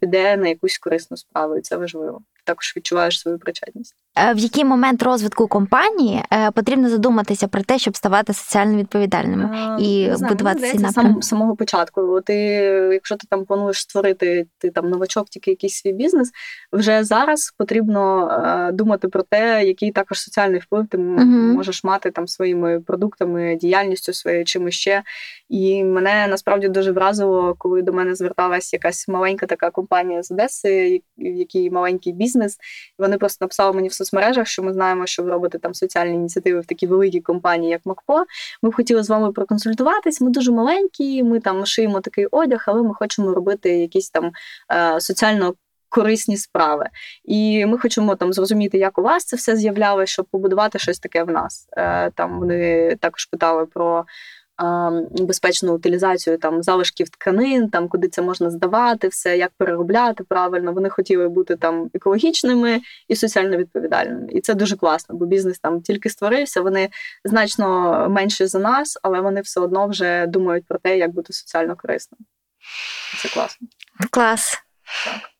піде на якусь корисну справу, і це важливо. Ти також відчуваєш свою причетність. В який момент розвитку компанії потрібно задуматися про те, щоб ставати соціально відповідальними і будувати цей напрям? З самого початку. Ти, якщо ти там плануєш створити, ти там новачок, тільки якийсь свій бізнес, вже зараз потрібно думати про те, який також соціальний вплив ти можеш мати там своїми продуктами, діяльністю своєю, чим ще. І мене насправді дуже вразило, коли до мене зверталась якась маленька така компанія з Одеси, в якій маленький бізнес. Вони просто написали мені в соцмережах, що ми знаємо, що ви робите там соціальні ініціативи в такій великій компанії, як MacPaw. Ми б хотіли з вами проконсультуватись. Ми дуже маленькі, ми там шиємо такий одяг, але ми хочемо робити якісь там соціально корисні справи. І ми хочемо там зрозуміти, як у вас це все з'являлося, щоб побудувати щось таке в нас. Там вони також питали про безпечну утилізацію там залишків тканин, там куди це можна здавати, все як переробляти правильно. Вони хотіли бути там екологічними і соціально відповідальними. І це дуже класно, бо бізнес там тільки створився, вони значно менші за нас, але вони все одно вже думають про те, як бути соціально корисним. Це класно. Клас. Так.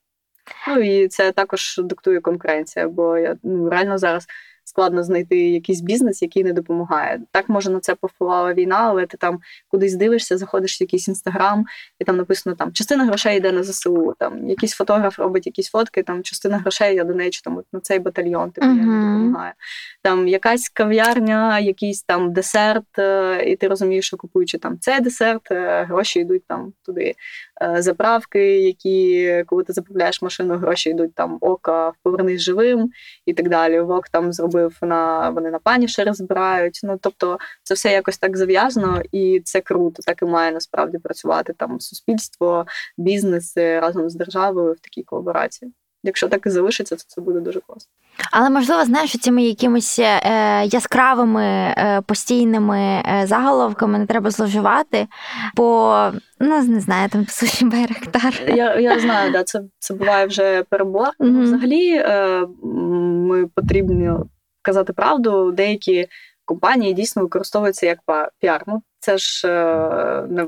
Ну і це також диктує конкуренція, бо я реально зараз складно знайти якийсь бізнес, який не допомагає. Так, може, на це повпливала війна, але ти там кудись дивишся, заходиш в якийсь Інстаграм, і там написано, там, частина грошей йде на ЗСУ, там, якийсь фотограф робить якісь фотки, там, частина грошей я донечу, там, на цей батальйон, типу, я не допомагаю. Там, якась кав'ярня, якийсь там десерт, і ти розумієш, що купуючи там цей десерт, гроші йдуть там туди. Заправки, які, коли ти заправляєш машину, гроші йдуть там Ока, Повернись живим і так далі. Вок там зробив, вони на панішери збирають. Ну, тобто це все якось так зав'язано, і це круто. Так і має насправді працювати там суспільство, бізнес разом з державою в такій колаборації. Якщо так і залишиться, то це буде дуже класно. Але, можливо, знаєш, цими якимись яскравими постійними заголовками не треба зловживати, бо, не знаю, там, суші Байрактар. Я знаю, да, це буває вже перебор. Mm-hmm. Взагалі, ми потрібно казати правду, деякі компанії дійсно використовуються як піар. Ну, це ж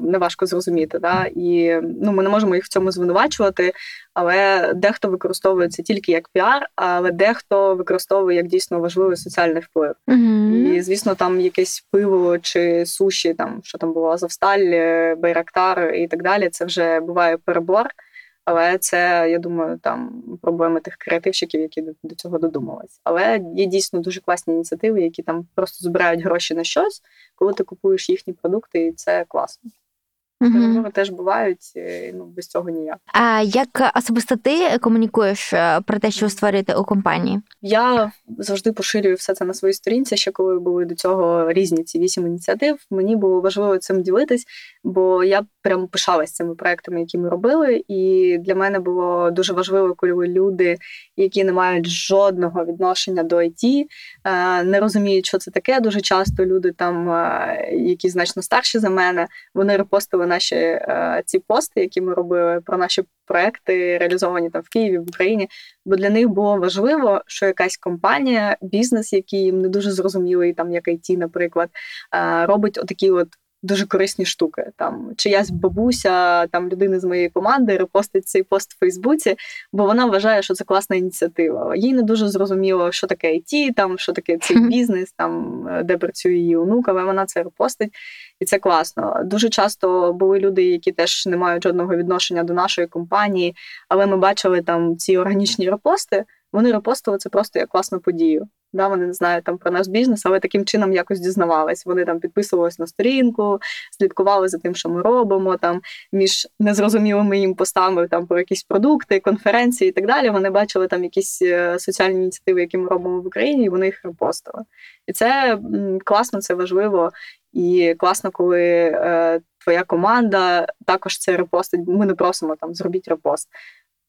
не важко зрозуміти. Да? І ми не можемо їх в цьому звинувачувати, але дехто використовується тільки як піар, але дехто використовує як дійсно важливий соціальний вплив. Mm-hmm. І, звісно, там якесь пиво чи суші, там, що там було, Азовсталь, Байрактар і так далі, це вже буває перебор. Але це, я думаю, там проблеми тих креативщиків, які до цього додумались. Але є дійсно дуже класні ініціативи, які там просто збирають гроші на щось, коли ти купуєш їхні продукти, і це класно. Перебори теж бувають, без цього ніяк. А як особисто ти комунікуєш про те, що створюєте у компанії? Я завжди поширюю все це на своїй сторінці, ще коли були до цього різні ці 8 ініціатив. Мені було важливо цим ділитись, бо я прямо пишалась цими проектами, які ми робили, і для мене було дуже важливо, коли люди, які не мають жодного відношення до IT, не розуміють, що це таке. Дуже часто люди там, які значно старші за мене, вони репостили наші ці пости, які ми робили про наші проекти, реалізовані там в Києві, в Україні, бо для них було важливо, що якась компанія, бізнес, який їм не дуже зрозумілий, там як IT, наприклад, робить отакі дуже корисні штуки. Там чиясь бабуся, там людини з моєї команди репостить цей пост в Фейсбуці, бо вона вважає, що це класна ініціатива. Їй не дуже зрозуміло, що таке IT, там, що таке цей бізнес, там, де працює її онука, але вона це репостить. І це класно. Дуже часто були люди, які теж не мають жодного відношення до нашої компанії, але ми бачили там ці органічні репости, вони репостили це просто як класну подію. Да, вони не знають там про наш бізнес, але таким чином якось дізнавались. Вони там підписувались на сторінку, слідкували за тим, що ми робимо, там між незрозумілими їм постами там про якісь продукти, конференції і так далі. Вони бачили там якісь соціальні ініціативи, які ми робимо в Україні, і вони їх репостили. І це класно, це важливо. І класно, коли твоя команда також це репостить. Ми не просимо там зробіть репост.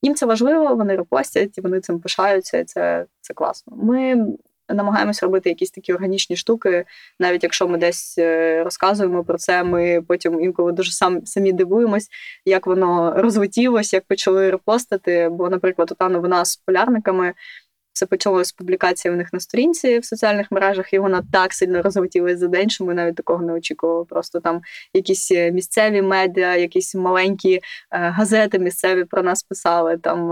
Їм це важливо, вони репостять, і вони цим пишаються, і це класно. Ми намагаємось робити якісь такі органічні штуки. Навіть якщо ми десь розказуємо про це, ми потім інколи дуже самі дивуємось, як воно розлетілось, як почали репостити. Бо, наприклад, ота новина з полярниками, це почалося з публікації в них на сторінці в соціальних мережах, і вона так сильно розлетілась за день, що ми навіть такого не очікували. Просто там якісь місцеві медіа, якісь маленькі газети місцеві про нас писали там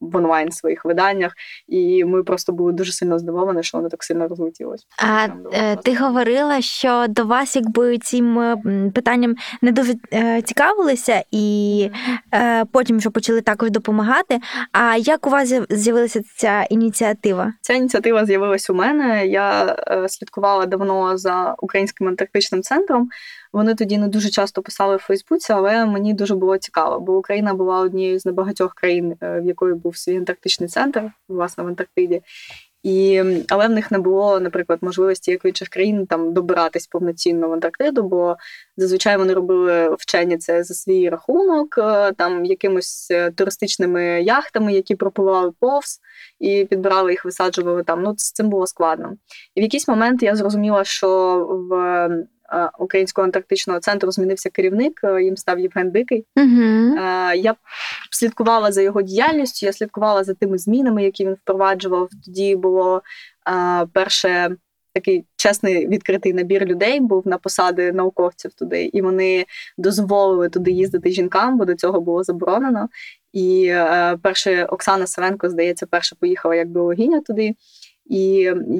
в онлайн своїх виданнях, і ми просто були дуже сильно здивовані, що воно так сильно розлетілось. А ти говорила, що до вас якби цим питанням не дуже цікавилися, і потім що почали також допомагати. А як у вас з'явилася ця ініціатива? Ця ініціатива з'явилась у мене. Я слідкувала давно за Українським антарктичним центром. Вони тоді не дуже часто писали в Фейсбуці, але мені дуже було цікаво, бо Україна була однією з небагатьох країн, в якої був свій антарктичний центр, власне, в Антарктиді. Але в них не було, наприклад, можливості, як в інших країн, там, добиратись повноцінно в Антарктиду, бо зазвичай вони робили вчені це за свій рахунок, там, якимось туристичними яхтами, які пропливали повз, і підбирали їх, висаджували там. Ну, з цим було складно. І в якийсь момент я зрозуміла, що в Українського антарктичного центру змінився керівник, їм став Євген Дикий. Я слідкувала за його діяльністю, я слідкувала за тими змінами, які він впроваджував. Тоді було перше такий чесний відкритий набір людей був на посади науковців туди, і вони дозволили туди їздити жінкам, бо до цього було заборонено. І перше Оксана Савенко, здається, перша поїхала як біологиня туди. І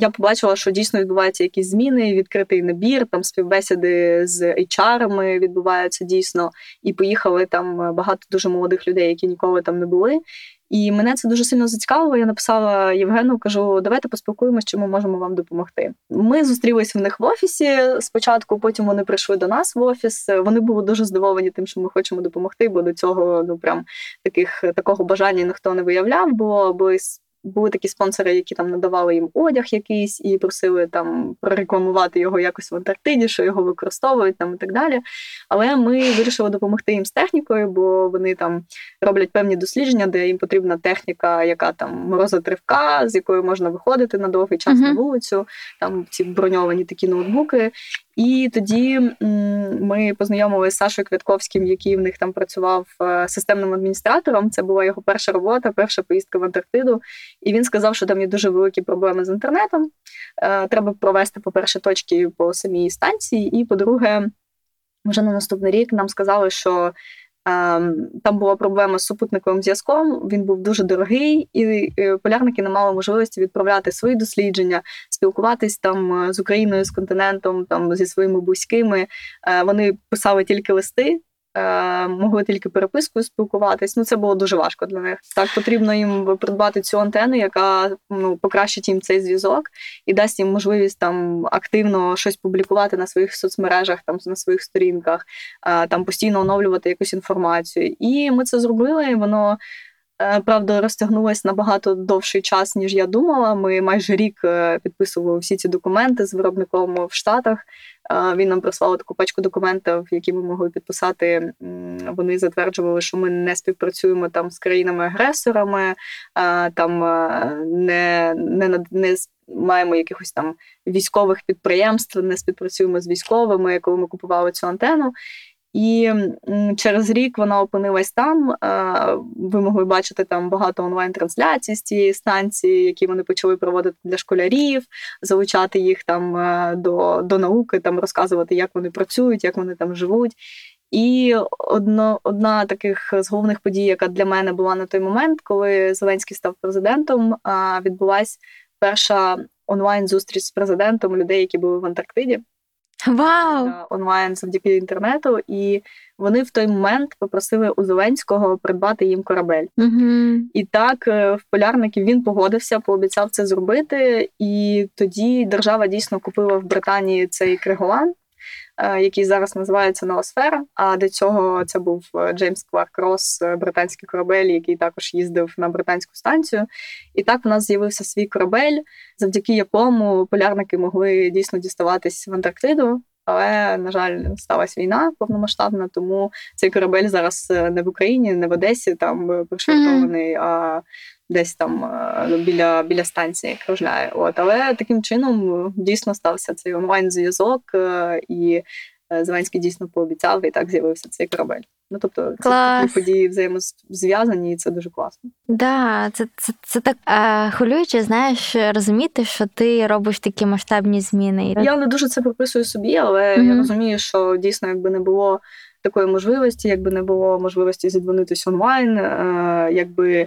я побачила, що дійсно відбуваються якісь зміни, відкритий набір, там співбесіди з HR-ами відбуваються дійсно, і поїхали там багато дуже молодих людей, які ніколи там не були. І мене це дуже сильно зацікавило. Я написала Євгену, кажу, давайте поспілкуємося, чим ми можемо вам допомогти. Ми зустрілися в них в офісі спочатку, потім вони прийшли до нас в офіс. Вони були дуже здивовані тим, що ми хочемо допомогти, бо до цього прям такого бажання ніхто не виявляв, бо були такі спонсори, які там надавали їм одяг якийсь і просили там прорекламувати його якось в Антарктиді, що його використовують там і так далі. Але ми вирішили допомогти їм з технікою, бо вони там роблять певні дослідження, де їм потрібна техніка, яка там морозотривка, з якою можна виходити на довгий час на вулицю, там ці броньовані такі ноутбуки. І тоді ми познайомилися з Сашою Квятковським, який в них там працював системним адміністратором. Це була його перша робота, перша поїздка в Антарктиду. І він сказав, що там є дуже великі проблеми з інтернетом. Треба провести, по-перше, точки по самій станції. І, по-друге, вже на наступний рік нам сказали, що там була проблема з супутниковим зв'язком, він був дуже дорогий, і полярники не мали можливості відправляти свої дослідження, спілкуватись там з Україною, з континентом, там зі своїми близькими. Вони писали тільки листи, могли тільки перепискою спілкуватись. Ну, це було дуже важко для них. Так, потрібно їм придбати цю антенну, яка покращить їм цей зв'язок і дасть їм можливість там активно щось публікувати на своїх соцмережах, там на своїх сторінках, там постійно оновлювати якусь інформацію. І ми це зробили, і воно, правда, розтягнулось набагато довший час, ніж я думала. Ми майже рік підписували всі ці документи з виробником в Штатах. Він нам прислав таку пачку документів, які ми могли підписати. Вони затверджували, що ми не співпрацюємо там з країнами-агресорами, там не маємо якихось там військових підприємств, не співпрацюємо з військовими, коли ми купували цю антенну. І через рік вона опинилась там. Ви могли бачити там багато онлайн-трансляцій з цієї станції, які вони почали проводити для школярів, залучати їх там до науки, там розказувати, як вони працюють, як вони там живуть. І одна таких з головних подій, яка для мене була на той момент, коли Зеленський став президентом, відбулась перша онлайн-зустріч з президентом людей, які були в Антарктиді. Вау! Онлайн завдяки інтернету. І вони в той момент попросили у Зеленського придбати їм корабель. Угу. І так, в полярників він погодився, пообіцяв це зробити. І тоді держава дійсно купила в Британії цей Криголан, який зараз називається «Ноосфера», а до цього це був Джеймс Кларк Росс, британський корабель, який також їздив на британську станцію. І так в нас з'явився свій корабель, завдяки якому полярники могли дійсно діставатись в Антарктиду, але, на жаль, сталася війна повномасштабна, тому цей корабель зараз не в Україні, не в Одесі, там пришвартований, а десь там біля станції кружляє. Але таким чином дійсно стався цей онлайн-зв'язок, і Зеленський дійсно пообіцяв, і так з'явився цей корабель. Ну, тобто, клас. Ці події взаємозв'язані, і це дуже класно. Так, да, це так хвилююче, знаєш, розуміти, що ти робиш такі масштабні зміни. Я не дуже це приписую собі, але я розумію, що дійсно, якби не було такої можливості, якби не було можливості зідзвонитись онлайн, якби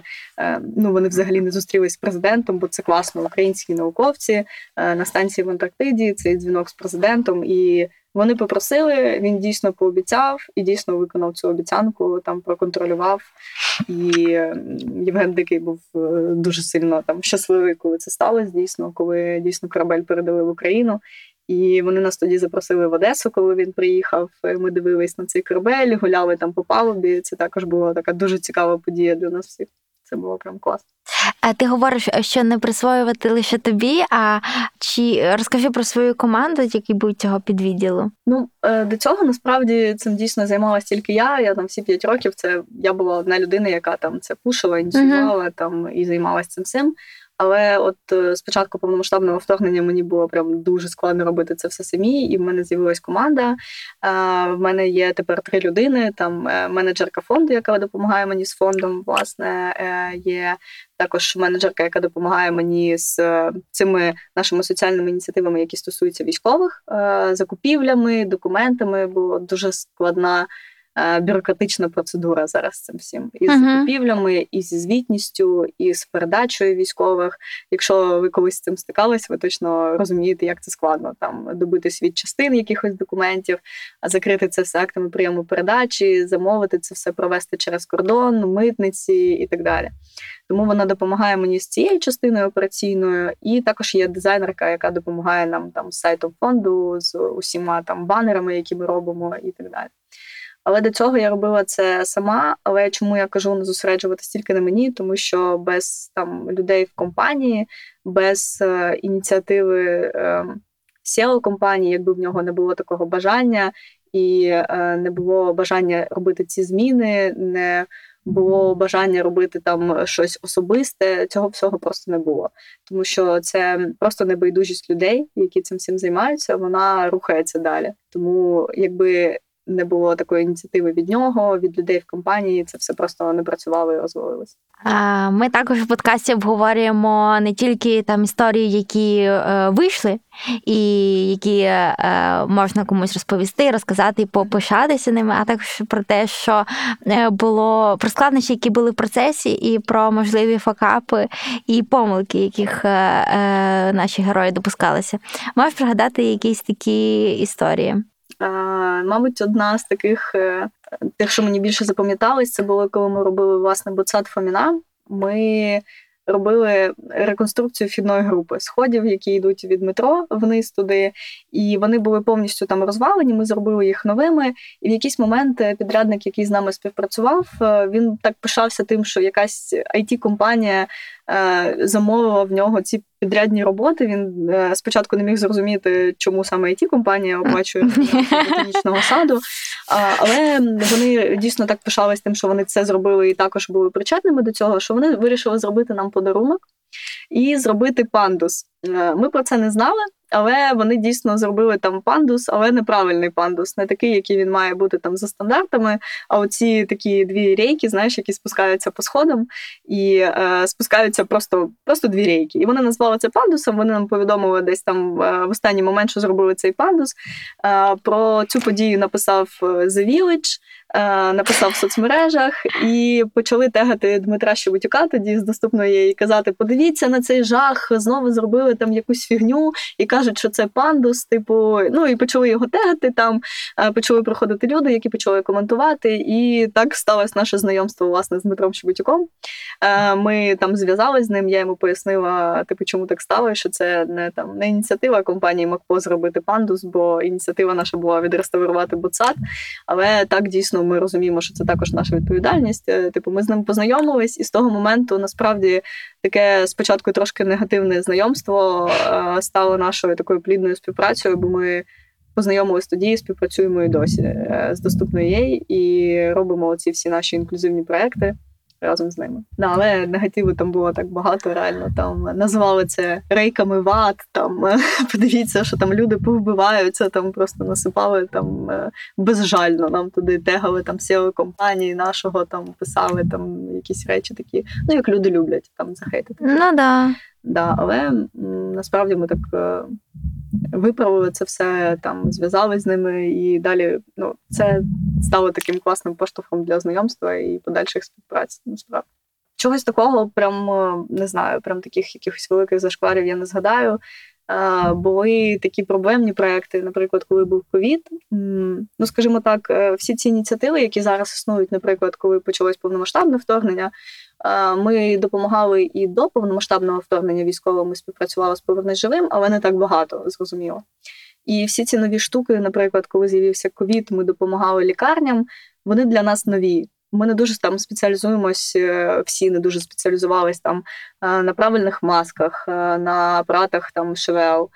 вони взагалі не зустрілись з президентом, бо це класно, українські науковці на станції в Антарктиді, цей дзвінок з президентом, і вони попросили, він дійсно пообіцяв і дійсно виконав цю обіцянку, там проконтролював. І Євген Дикий був дуже сильно там щасливий, коли це сталося, дійсно, коли дійсно корабель передали в Україну. І вони нас тоді запросили в Одесу, коли він приїхав. Ми дивились на цей корабель, гуляли там по палубі. Це також була така дуже цікава подія для нас всіх. Це було прям класно. А ти говориш, що не присвоювати лише тобі, а чи розкажи про свою команду, які будуть цього підвідділу? Ну, до цього, насправді, цим дійсно займалась тільки я. Я там всі 5 років, я була одна людина, яка там це пушила, ініціювала там і займалась цим. Але от спочатку повномасштабного вторгнення мені було прям дуже складно робити це все самі, і в мене з'явилась команда. В мене є тепер 3 людини, там менеджерка фонду, яка допомагає мені з фондом, власне, є також менеджерка, яка допомагає мені з цими нашими соціальними ініціативами, які стосуються військових, закупівлями, документами, бо дуже складна бюрократична процедура зараз з цим всім. І з закупівлями, і зі звітністю, і з передачею військових. Якщо ви колись з цим стикались, ви точно розумієте, як це складно. Там добитись від частин якихось документів, закрити це все актами прийому передачі, замовити це все, провести через кордон, митниці і так далі. Тому вона допомагає мені з цією частиною операційною. І також є дизайнерка, яка допомагає нам там з сайтом фонду, з усіма там банерами, які ми робимо і так далі. Але до цього я робила це сама. Але чому я кажу не зосереджуватись тільки на мені? Тому що без там людей в компанії, без ініціативи SEO компанії, якби в нього не було такого бажання і не було бажання робити ці зміни, не було бажання робити там щось особисте, цього всього просто не було. Тому що це просто небайдужість людей, які цим всім займаються, вона рухається далі. Тому якби не було такої ініціативи від нього, від людей в компанії, це все просто не працювало і розвалилося. Ми також в подкасті обговорюємо не тільки там історії, які вийшли, і які можна комусь розповісти, розказати і попишатися ними, а також про те, що було про складнощі, які були в процесі, і про можливі факапи і помилки, яких наші герої допускалися. Можеш пригадати якісь такі історії? Мабуть, одна з таких, тих, що мені більше запам'яталось, це було, коли ми робили, власне, Буцсад Фоміна. Ми робили реконструкцію вхідної групи сходів, які йдуть від метро вниз туди, і вони були повністю там розвалені, ми зробили їх новими, і в якийсь момент підрядник, який з нами співпрацював, він так пишався тим, що якась IT-компанія замовила в нього ці підрядні роботи. Він спочатку не міг зрозуміти, чому саме IT-компанія оплачує ботанічного саду, але вони дійсно так пишались тим, що вони це зробили і також були причетними до цього, що вони вирішили зробити нам подарунок і зробити пандус. Ми про це не знали, Але вони дійсно зробили там пандус, але неправильний пандус, не такий, який він має бути там за стандартами, а оці такі дві рейки, знаєш, які спускаються по сходам і спускаються просто дві рейки. І вони назвали це пандусом, вони нам повідомили десь там в останній момент, що зробили цей пандус. Про цю подію написав The Village, написав в соцмережах і почали тегати Дмитра Щебутюка тоді з Доступної і казати: подивіться на цей жах, знову зробили там якусь фігню і кажуть, що це пандус, типу, ну і почали його тегати там, почали приходити люди, які почали коментувати, і так сталося наше знайомство, власне, з Дмитром Щебутюком. Ми там зв'язались з ним, я йому пояснила, типу, чому так стало, що це не, там, не ініціатива компанії MacPaw зробити пандус, бо ініціатива наша була відреставрувати Буцсад, але так дійсно ми розуміємо, що це також наша відповідальність. Типу, ми з ним познайомились, і з того моменту, насправді, таке спочатку трошки негативне знайомство стало нашою такою плідною співпрацею, бо ми познайомились тоді, співпрацюємо і досі з Доступною і робимо ці всі наші інклюзивні проекти разом з ними. Да, але негативу там було так багато, реально. Там назвали це рейками в ад, там подивіться, що там люди повбиваються, там просто насипали там безжально, нам туди тегали там SEO компанії нашого, там писали там якісь речі такі, ну як люди люблять там захейтити. Ну да. Да, але насправді ми так виправили це все, там зв'язались з ними і далі, ну, це стало таким класним поштовхом для знайомства і подальших співпраць, насправді. Чогось такого, прям, не знаю, прям таких якихось великих зашкварів я не згадаю. Були такі проблемні проекти, наприклад, коли був ковід. Ну, скажімо так, всі ці ініціативи, які зараз існують, наприклад, коли почалось повномасштабне вторгнення, ми допомагали і до повномасштабного вторгнення військовим, ми співпрацювали з «Повернись живим», але не так багато, зрозуміло. І всі ці нові штуки, наприклад, коли з'явився ковід, ми допомагали лікарням, вони для нас нові. Ми не дуже там спеціалізуємось, всі не дуже спеціалізувались там на правильних масках, на апаратах там ШВЛ,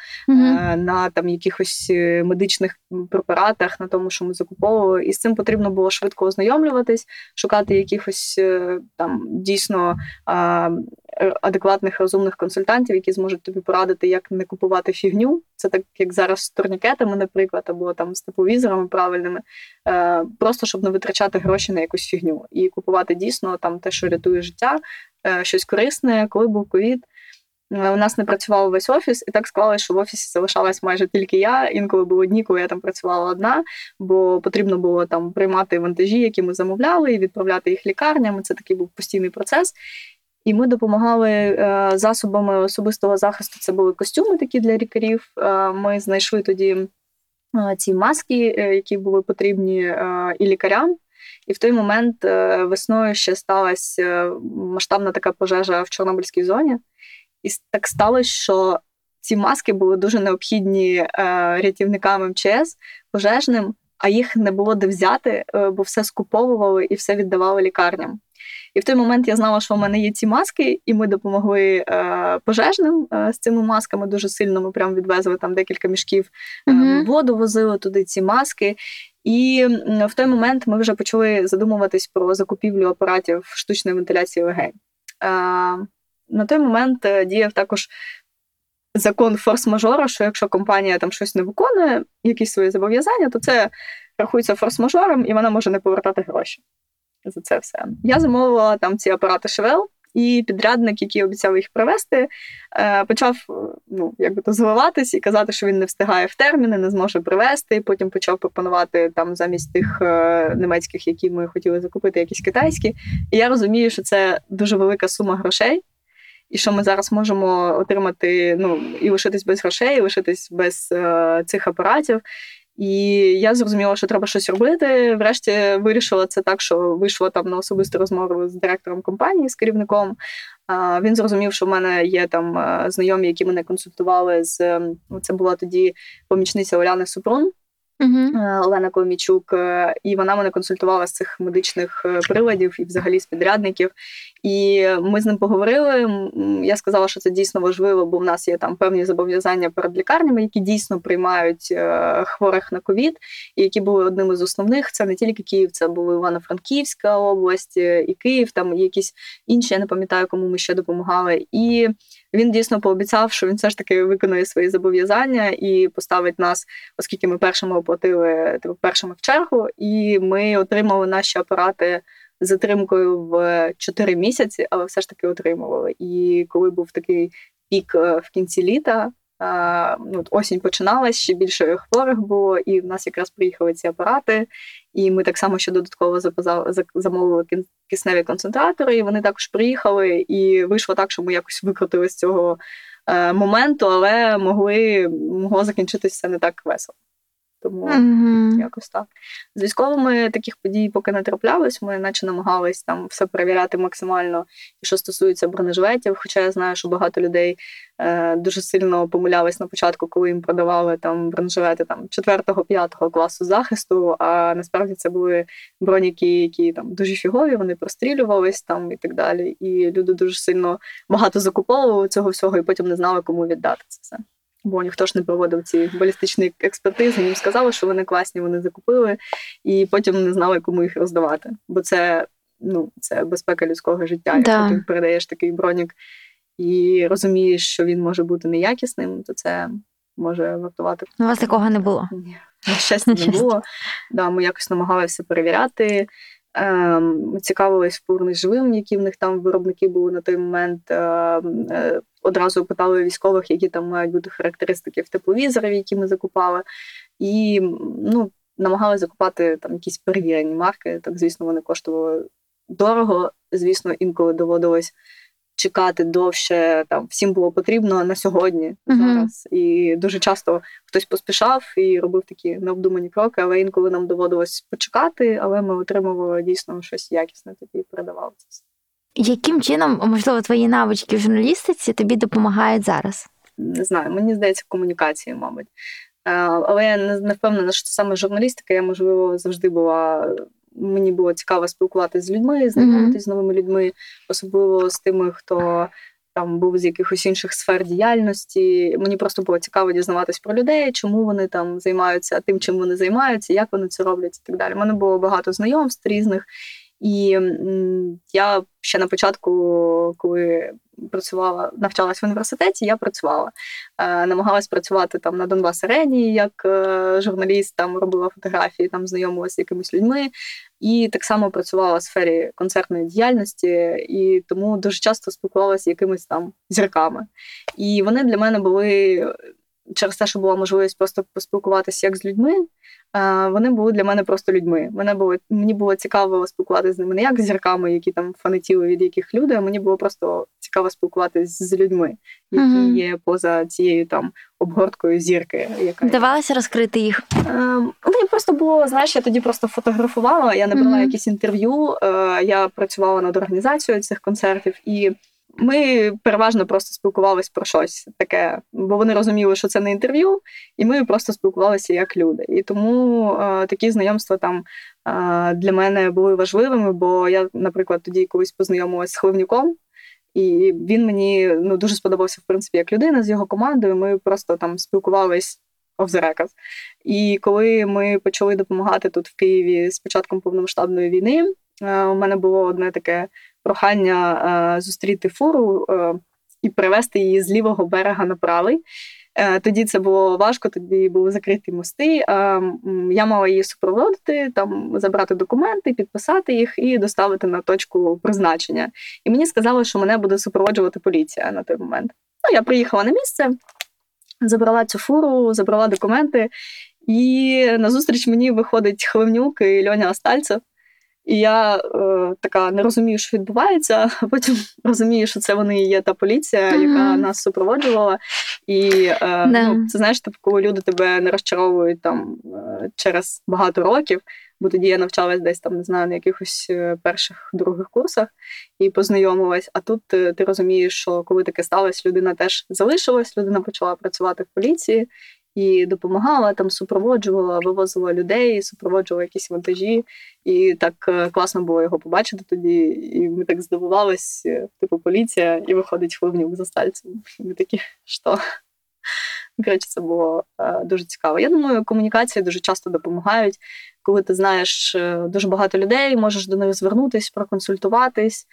на там якихось медичних препаратах, на тому, що ми закуповували. І з цим потрібно було швидко ознайомлюватись, шукати якихось там дійсно адекватних, розумних консультантів, які зможуть тобі порадити, як не купувати фігню. Це так, як зараз з турнікетами, наприклад, або там з тепловізорами правильними. Просто, щоб не витрачати гроші на якусь фігню. І купувати дійсно там те, що рятує життя, щось корисне. Коли був ковід, у нас не працював весь офіс, і так склалося, що в офісі залишалась майже тільки я. Інколи були дні, коли я там працювала одна, бо потрібно було там приймати вантажі, які ми замовляли, і відправляти їх лікарнями. Це такий був постійний процес. І ми допомагали засобами особистого захисту. Це були костюми такі для лікарів. Ми знайшли тоді ці маски, які були потрібні і лікарям. І в той момент весною ще сталася масштабна така пожежа в Чорнобильській зоні. І так сталося, що ці маски були дуже необхідні рятівникам МЧС, пожежним, а їх не було де взяти, бо все скуповували і все віддавали лікарням. І в той момент я знала, що в мене є ці маски, і ми допомогли пожежним з цими масками дуже сильно. Ми прям відвезли там декілька мішків воду, возили туди ці маски. І в той момент ми вже почали задумуватись про закупівлю апаратів штучної вентиляції легень. На той момент діяв також закон форс-мажора, що якщо компанія там щось не виконує, якісь свої зобов'язання, то це рахується форс-мажором, і вона може не повертати гроші за це все. Я замовила там ці апарати ШВЛ, і підрядник, який обіцяв їх привезти, почав, ну, якби то, зливатись і казати, що він не встигає в терміни, не зможе привезти. Потім почав пропонувати там замість тих немецьких, які ми хотіли закупити, якісь китайські. І я розумію, що це дуже велика сума грошей, і що ми зараз можемо отримати, ну, і лишитись без грошей, і лишитись без цих апаратів. І я зрозуміла, що треба щось робити. Врешті вирішила це так, що вийшла там на особисту розмову з директором компанії, з керівником. Він зрозумів, що в мене є там знайомі, які мене консультували. Це була тоді помічниця Оляни Супрун. Олена Комічук, і вона мене консультувала з цих медичних приладів і взагалі з підрядників. І ми з ним поговорили, я сказала, що це дійсно важливо, бо в нас є там певні зобов'язання перед лікарнями, які дійсно приймають хворих на ковід, і які були одним із основних. Це не тільки Київ, це була Івано-Франківська область і Київ, там якісь інші, я не пам'ятаю, кому ми ще допомагали. І він дійсно пообіцяв, що він все ж таки виконує свої зобов'язання і поставить нас, оскільки ми першими оплатили, першими в чергу, і ми отримали наші апарати з затримкою в 4 місяці, але все ж таки отримували. І коли був такий пік в кінці літа, осінь починалась, ще більше хворих було, і в нас якраз приїхали ці апарати, і ми так само ще додатково замовили кисневі концентратори, і вони також приїхали, і вийшло так, що ми якось викрутили з цього моменту, але могло закінчитися не так весело. Тому якось так. З військовими таких подій поки не траплялось, ми наче намагались там все перевіряти максимально, що стосується бронежилетів, хоча я знаю, що багато людей дуже сильно помилялись на початку, коли їм продавали там бронежилети 4-5 класу захисту, а насправді це були броніки, які там дуже фігові, вони прострілювались там і так далі, і люди дуже сильно багато закуповували цього всього і потім не знали, кому віддати це все. Бо ніхто ж не проводив ці балістичні експертизи, їм сказали, що вони класні, вони закупили, і потім не знали, кому їх роздавати. Бо це безпека людського життя. Якщо ти передаєш такий бронік і розумієш, що він може бути неякісним, то це може вартувати. У вас такого не було? Ні, на щастя, не було. Да, ми якось намагалися перевіряти. Ми цікавились «Повернись живим», які в них там виробники були на той момент. Одразу питали військових, які там мають бути характеристики в тепловізорів, які ми закупали. І намагалися закупати там якісь перевірені марки. Так, звісно, вони коштували дорого. Звісно, інколи доводилось чекати довше, там всім було потрібно на сьогодні, зараз. І дуже часто хтось поспішав і робив такі необдумані кроки, але інколи нам доводилось почекати, але ми отримували дійсно щось якісне, тоді передавали це. Яким чином, можливо, твої навички в журналістиці тобі допомагають зараз? Не знаю, мені здається, в комунікації, мабуть. Але я не впевнена, що це саме журналістика. Я, можливо, завжди була... Мені було цікаво спілкуватися з людьми, знайомитися з новими людьми, особливо з тими, хто там був з якихось інших сфер діяльності. Мені просто було цікаво дізнаватись про людей, чому вони там займаються тим, чим вони займаються, як вони це роблять і так далі. У мене було багато знайомств різних. І я ще на початку, коли навчалась в університеті, я працювала. Намагалась працювати там на Донбас-арені як журналіст, там робила фотографії, там знайомилася з якимись людьми. І так само працювала в сфері концертної діяльності, і тому дуже часто спілкувалася з якимись там зірками. І вони для мене були... Через те, що була можливість просто поспілкуватися як з людьми, вони були для мене просто людьми. Мені було цікаво спілкуватися з ними не як з зірками, які там фанатіли від яких людей, а мені було просто цікаво спілкуватися з людьми, які є поза цією там обгорткою зірки. Вдавалося розкрити їх? Мені просто було, знаєш, я тоді просто фотографувала, я не брала якісь інтерв'ю, я працювала над організацією цих концертів і... Ми переважно просто спілкувалися про щось таке, бо вони розуміли, що це не інтерв'ю, і ми просто спілкувалися як люди. І тому такі знайомства там для мене були важливими, бо я, наприклад, тоді колись познайомилася з Хливнюком, і він мені дуже сподобався, в принципі, як людина з його командою, ми просто там спілкувалися off the record. І коли ми почали допомагати тут в Києві з початком повномасштабної війни, у мене було одне таке прохання зустріти фуру і привезти її з лівого берега на правий. Тоді це було важко, тоді були закриті мости. Я мала її супроводити, там забрати документи, підписати їх і доставити на точку призначення. І мені сказали, що мене буде супроводжувати поліція на той момент. Я приїхала на місце, забрала цю фуру, забрала документи, і назустріч мені виходить Хливнюк і Льоня Остальцев. І я така не розумію, що відбувається, а потім розумію, що це вони є та поліція, яка нас супроводжувала. І це, знаєш, коли люди тебе не розчаровують там, через багато років, бо тоді я навчалась десь там, не знаю, на якихось перших, других курсах і познайомилась. А тут ти розумієш, що коли таке сталося, людина теж залишилась, людина почала працювати в поліції. і допомагала, там супроводжувала, вивозила людей, супроводжувала якісь вантажі. І так класно було його побачити тоді. І ми так здивувались, типу поліція, і виходить хлопнюк за стальцем. І ми такі, що? Коротше, це було дуже цікаво. Я думаю, комунікації дуже часто допомагають. Коли ти знаєш дуже багато людей, можеш до них звернутись, проконсультуватись,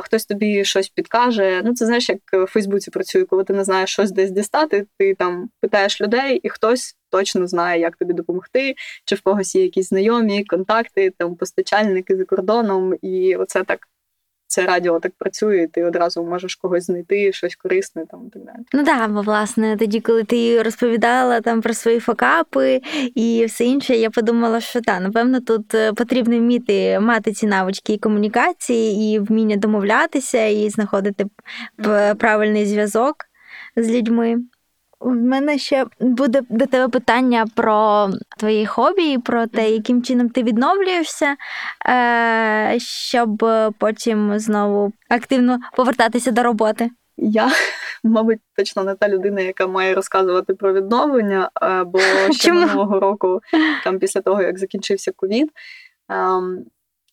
хтось тобі щось підкаже. Ну, це, знаєш, як в Фейсбуці працює, коли ти не знаєш щось десь дістати, ти там питаєш людей, і хтось точно знає, як тобі допомогти, чи в когось є якісь знайомі, контакти, там, постачальники за кордоном, і оце так. Це радіо так працює, ти одразу можеш когось знайти, щось корисне там і так далі. Ну да, бо власне тоді, коли ти розповідала там про свої факапи і все інше, я подумала, що та, напевно, тут потрібно вміти мати ці навички і комунікації, і вміння домовлятися, і знаходити правильний зв'язок з людьми. У мене ще буде до тебе питання про твої хобі, про те, яким чином ти відновлюєшся, щоб потім знову активно повертатися до роботи. Я, мабуть, точно не та людина, яка має розказувати про відновлення, бо ще минулого року, там після того, як закінчився ковід,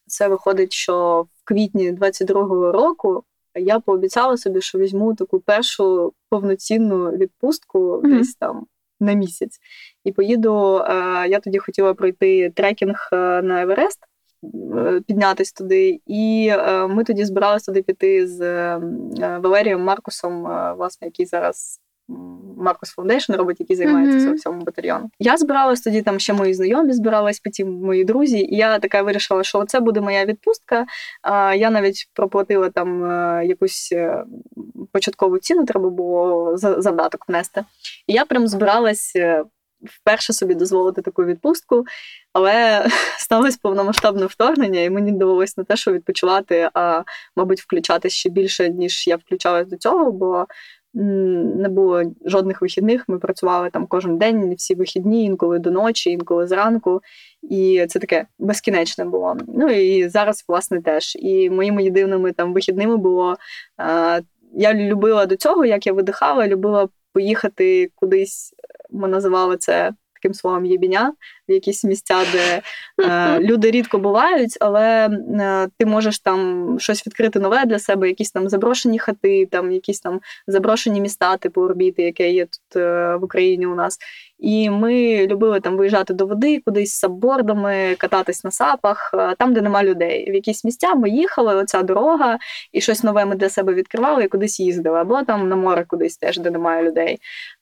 це виходить, що в квітні 22-го року я пообіцяла собі, що візьму таку першу повноцінну відпустку десь там на місяць. І поїду, я тоді хотіла пройти трекінг на Еверест, піднятись туди. І ми тоді збиралися туди піти з Валерієм Маркусом, власне, який зараз MacPaw Foundation робить, який займається всьому батальйону. Я збиралась тоді, там ще мої знайомі збирались, потім мої друзі, і я така вирішила, що це буде моя відпустка. Я навіть проплатила там якусь початкову ціну, треба було завдаток внести. І я прям збиралась вперше собі дозволити таку відпустку, але сталося повномасштабне вторгнення, і мені довелося не те, що відпочивати, а, мабуть, включати ще більше, ніж я включалась до цього, бо не було жодних вихідних, ми працювали там кожен день, всі вихідні, інколи до ночі, інколи зранку, і це таке безкінечне було. Ну і зараз, власне, теж. І моїми єдиними там вихідними було, я любила до цього, як я видихала, любила поїхати кудись, ми називали це таким словом єбіня, в якісь місця, де люди рідко бувають, але ти можеш там щось відкрити нове для себе, якісь там заброшені хати, там якісь там заброшені міста, типу орбіти, яке є тут в Україні у нас. І ми любили там виїжджати до води, кудись з сапбордами, кататись на сапах, там, де нема людей. В якісь місця ми їхали, оця дорога, і щось нове ми для себе відкривали, і кудись їздили. Або там на море кудись теж, де немає людей,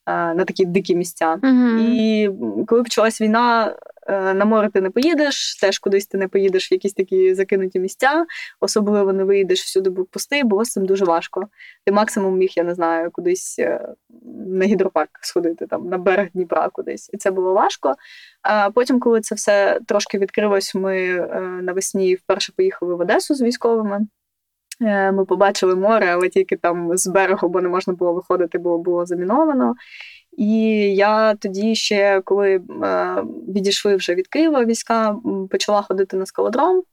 на такі дикі місця. І коли почалась війна, на море ти не поїдеш, теж кудись ти не поїдеш в якісь такі закинуті місця, особливо не виїдеш всюди пустий, бо з цим дуже важко. Ти максимум міг, я не знаю, кудись на гідропарк сходити, там, на берег Дніпра кудись. І це було важко. А потім, коли це все трошки відкрилось, ми навесні вперше поїхали в Одесу з військовими. Ми побачили море, але тільки там з берегу, бо не можна було виходити, бо було заміновано. І я тоді ще, коли відійшли вже від Києва війська, почала ходити на скалодром.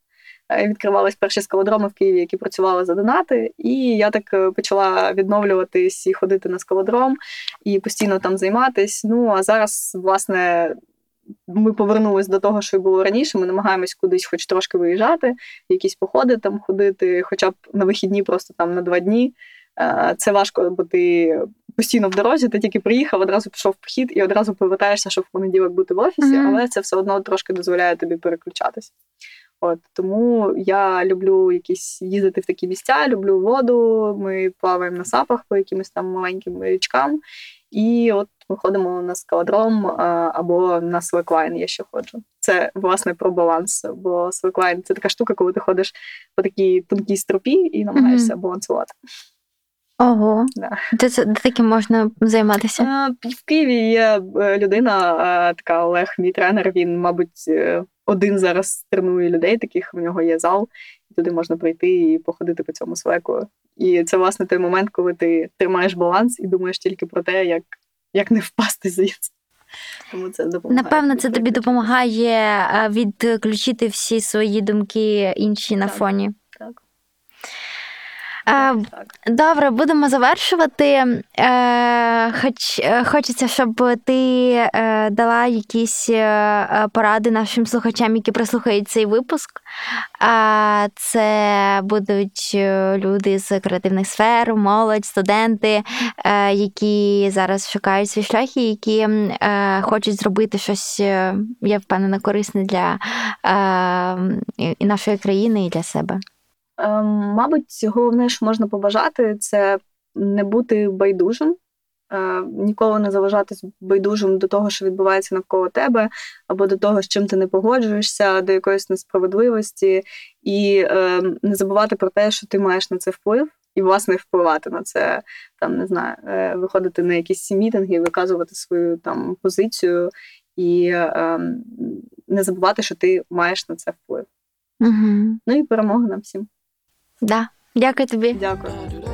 Відкривались перші скалодроми в Києві, які працювали за донати. І я так почала відновлюватись і ходити на скалодром, і постійно там займатись. Ну, а зараз, власне, ми повернулись до того, що й було раніше. Ми намагаємось кудись хоч трошки виїжджати, якісь походи там ходити, хоча б на вихідні просто там на 2 дні. Це важко, бо ти постійно в дорозі, ти тільки приїхав, одразу пішов в похід і одразу повертаєшся, щоб в понеділок бути в офісі, але це все одно трошки дозволяє тобі переключатись. От, тому я люблю якісь їздити в такі місця, люблю воду, ми плаваємо на сапах по якимось там маленьким річкам, і от ми ходимо на скалодром або на слеклайн я ще ходжу. Це, власне, про баланс, бо слеклайн – це така штука, коли ти ходиш по такій тонкій стропі і намагаєшся балансувати. Ого, да. Де таким можна займатися? В Києві є людина, така Олег, мій тренер, він, мабуть, один зараз тренує людей таких, в нього є зал, і туди можна прийти і походити по цьому слеку. І це, власне, той момент, коли ти тримаєш баланс і думаєш тільки про те, як не впасти звідси. Тому це допомагає. Напевно, це тобі допомагає відключити всі свої думки інші на фоні. Так. Добре, будемо завершувати. Хочеться, щоб ти дала якісь поради нашим слухачам, які прослухають цей випуск. Це будуть люди з креативних сфер, молодь, студенти, які зараз шукають свій шлях і які хочуть зробити щось, я впевнена, корисне для і нашої країни, і для себе. Мабуть, головне, що можна побажати, це не бути байдужим, ніколи не залишатись байдужим до того, що відбувається навколо тебе, або до того, з чим ти не погоджуєшся, до якоїсь несправедливості, і не забувати про те, що ти маєш на це вплив, і, власне, впливати на це, там, не знаю, виходити на якісь мітинги, виказувати свою там позицію, і не забувати, що ти маєш на це вплив. Угу. Ну і перемога нам всім. Да. Дякую тобі. Дякую.